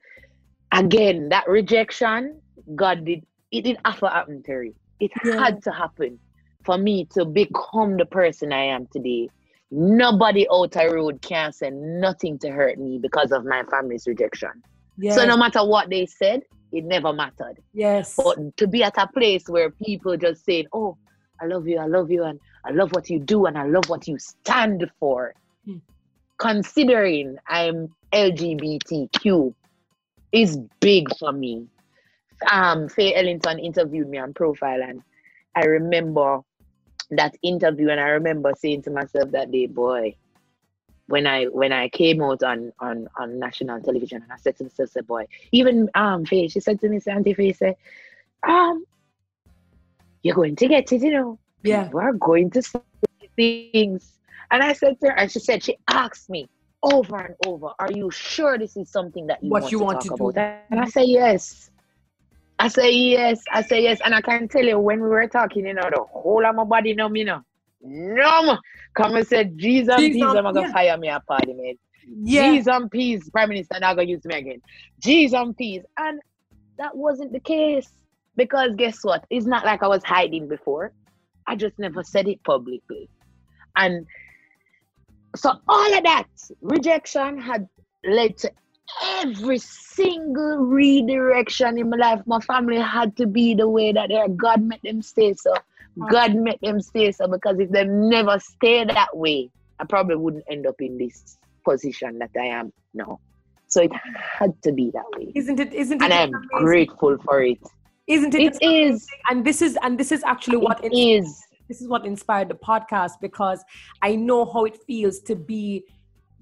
again, that rejection, God did, it did have to happen, Terri. It yeah. had to happen for me to become the person I am today. Nobody out the road can say nothing to hurt me because of my family's rejection. Yes. So no matter what they said, it never mattered. Yes. But to be at a place where people just saying, oh, I love you, I love you, and I love what you do, and I love what you stand for. Mm. Considering I'm L G B T Q is big for me. Um, Faye Ellington interviewed me on Profile, and I remember that interview, and I remember saying to myself that day, boy, when I when I came out on, on, on national television, and I said to myself, say, boy, even um Faye, she said to me, say, Auntie Faye, say, um, you're going to get it, you know. Yeah. We're going to say things. And I said to her, and she said, she asked me over and over, are you sure this is something that you what want you to want talk to do? About? And I said, yes. I say yes, I say yes, and I can tell you when we were talking, you know, the whole of my body numb, you know, numb. Come and say, Jesus, Jesus, I'm going to fire me a party, man. Yeah. Jesus and peace, Prime Minister, now going to use me again. Jesus and peace. And that wasn't the case, because guess what? It's not like I was hiding before. I just never said it publicly. And so all of that rejection had led to every single redirection in my life. My family had to be the way that they are. God made them stay so. God made them stay so, because if they never stay that way, I probably wouldn't end up in this position that I am now. So it had to be that way. Isn't it? Isn't it? And I'm amazing? Grateful for it. Isn't it? It is. And this is. And this is actually what it is. This is what inspired the podcast, because I know how it feels to be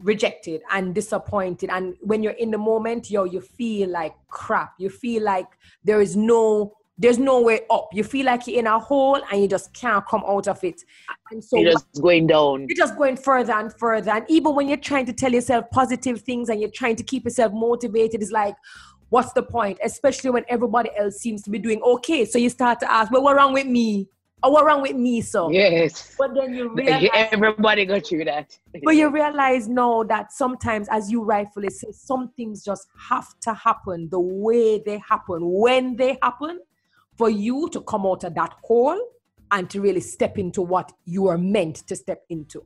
rejected and disappointed, and when you're in the moment, yo, you feel like crap. You feel like there is no, there's no way up. You feel like you're in a hole and you just can't come out of it. And so you're just going down. You're just going further and further. And even when you're trying to tell yourself positive things and you're trying to keep yourself motivated, it's like, what's the point? Especially when everybody else seems to be doing okay. So you start to ask, well, what's wrong with me? Oh, what's wrong with me, so? Yes. But then you realize... Everybody got through that. But you realize now that sometimes, as you rightfully say, some things just have to happen the way they happen, when they happen, for you to come out of that hole and to really step into what you are meant to step into.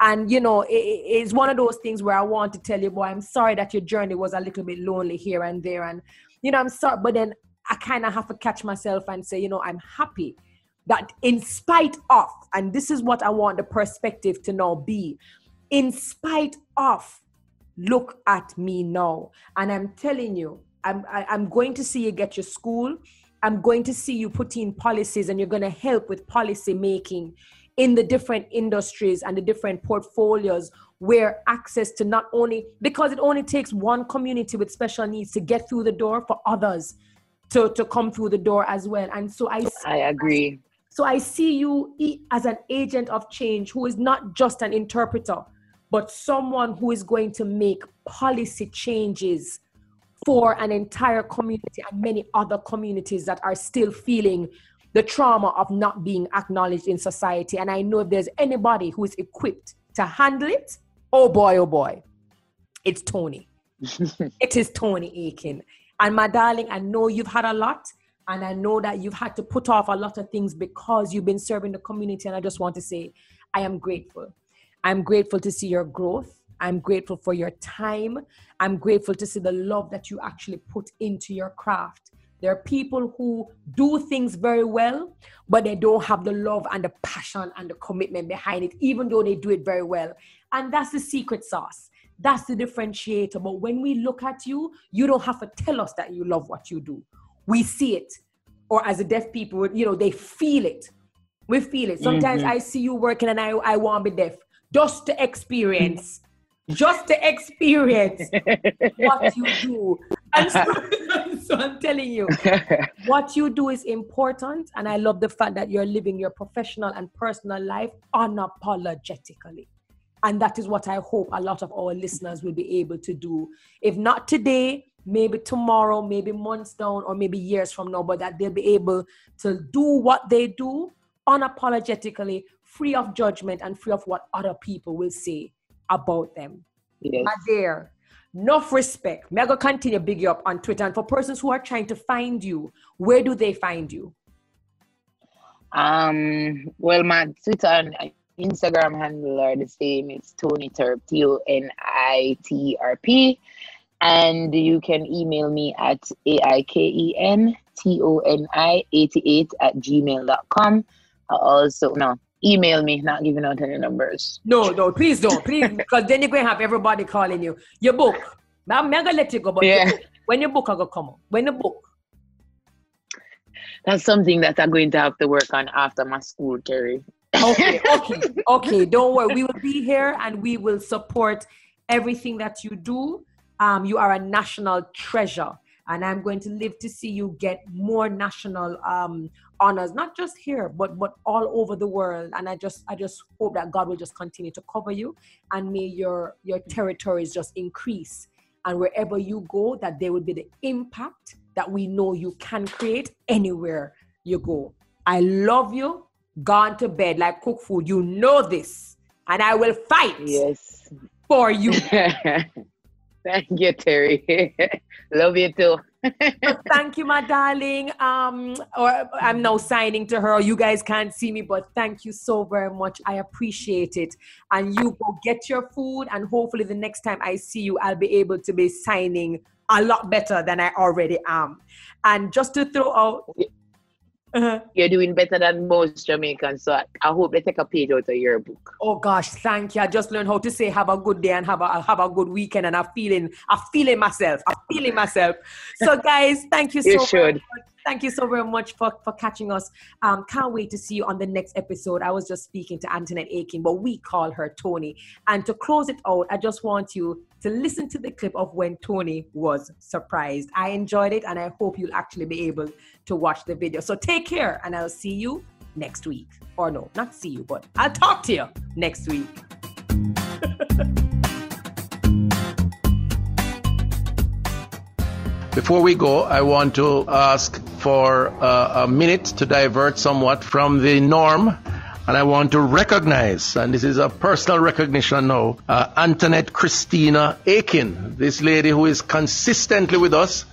And, you know, it, it's one of those things where I want to tell you, boy, I'm sorry that your journey was a little bit lonely here and there. And, you know, I'm sorry. But then I kind of have to catch myself and say, you know, I'm happy that in spite of, and this is what I want the perspective to now be, in spite of, look at me now. And I'm telling you, I'm, I, I'm going to see you get your school. I'm going to see you put in policies, and you're going to help with policy making in the different industries and the different portfolios where access to not only, because it only takes one community with special needs to get through the door for others to, to come through the door as well. And so I, I agree. So I see you as an agent of change who is not just an interpreter, but someone who is going to make policy changes for an entire community and many other communities that are still feeling the trauma of not being acknowledged in society. And I know if there's anybody who is equipped to handle it, oh boy, oh boy, it's Tony. It is Tony Aiken. And my darling, I know you've had a lot. And I know that you've had to put off a lot of things because you've been serving the community. And I just want to say, I am grateful. I'm grateful to see your growth. I'm grateful for your time. I'm grateful to see the love that you actually put into your craft. There are people who do things very well, but they don't have the love and the passion and the commitment behind it, even though they do it very well. And that's the secret sauce. That's the differentiator. But when we look at you, you don't have to tell us that you love what you do. We see it, or as a deaf people, you know, they feel it. We feel it. Sometimes mm-hmm. I see you working and I, I want to be deaf just to experience, just to experience what you do. And so, so I'm telling you, what you do is important. And I love the fact that you're living your professional and personal life unapologetically. And that is what I hope a lot of our listeners will be able to do. If not today, maybe tomorrow, maybe months down, or maybe years from now, but that they'll be able to do what they do unapologetically, free of judgment and free of what other people will say about them. Yes. My dear, enough respect. Me go continue big you up on Twitter. And for persons who are trying to find you, where do they find you? Um. Well, my Twitter and Instagram handle are the same. It's Tony Terp, T O N I T E R P. And you can email me at A I K E N T O N I eighty-eight at gmail dot com. Also, no, email me, not giving out any numbers. No, no, please don't. Please, because then you're going to have everybody calling you. Your book. I'm going to let you go, but yeah. Your book. When your book are going to come out? When the book? That's something that I'm going to have to work on after my school, Terry. Okay, okay, okay. Don't worry. We will be here and we will support everything that you do. Um, you are a national treasure, and I'm going to live to see you get more national um, honors, not just here, but but all over the world. And I just I just hope that God will just continue to cover you, and may your your territories just increase, and wherever you go, that there will be the impact that we know you can create anywhere you go. I love you. Gone to bed like cook food. You know this, and I will fight yes. for you. Thank you, Terry. Love you too. Well, thank you, my darling. Um, or I'm now signing to her. You guys can't see me, but thank you so very much. I appreciate it. And you go get your food, and hopefully the next time I see you, I'll be able to be signing a lot better than I already am. And just to throw out... Uh-huh. You're doing better than most Jamaicans, so I, I hope they take a page out of your book. Oh gosh, thank you. I just learned how to say have a good day and have a have a good weekend, and I'm feeling I'm feeling myself. I'm feeling myself. So guys, thank you so you should. much. Thank you so very much for, for catching us. Um, can't wait to see you on the next episode. I was just speaking to Antoinette Aiken, but we call her Tony. And to close it out, I just want you to listen to the clip of when Tony was surprised. I enjoyed it, and I hope you'll actually be able to watch the video. So take care, and I'll see you next week. Or no, not see you, but I'll talk to you next week. Before we go, I want to ask for uh, a minute to divert somewhat from the norm. And I want to recognize, and this is a personal recognition now, uh, Antoinette Christina Aiken, this lady who is consistently with us,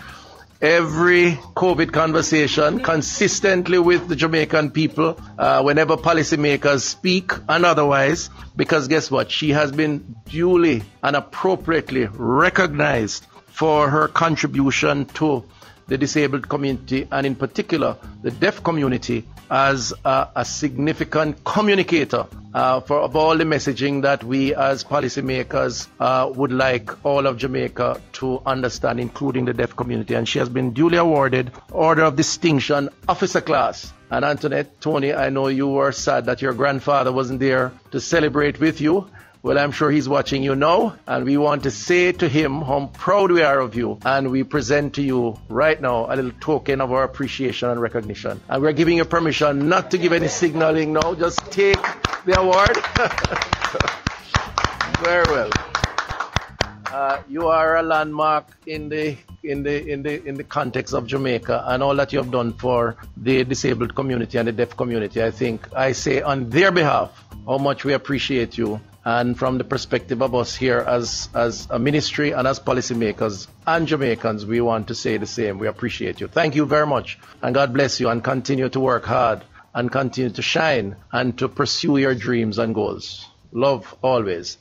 every COVID conversation, consistently with the Jamaican people, uh, whenever policymakers speak and otherwise, because guess what? She has been duly and appropriately recognized for her contribution to the disabled community, and in particular the deaf community, as a, a significant communicator uh, for of all the messaging that we as policymakers uh, would like all of Jamaica to understand, including the deaf community. And she has been duly awarded Order of Distinction, Officer Class. And Antoinette, Tony, I know you were sad that your grandfather wasn't there to celebrate with you. Well, I'm sure he's watching you now, and we want to say to him how proud we are of you, and we present to you right now a little token of our appreciation and recognition. And we're giving you permission not to give any signaling now. Just take the award. Very well. Uh, you are a landmark in the in the in the in the context of Jamaica, and all that you have done for the disabled community and the deaf community. I think I say on their behalf how much we appreciate you. And from the perspective of us here as, as a ministry and as policymakers and Jamaicans, we want to say the same. We appreciate you. Thank you very much. And God bless you, and continue to work hard and continue to shine and to pursue your dreams and goals. Love always.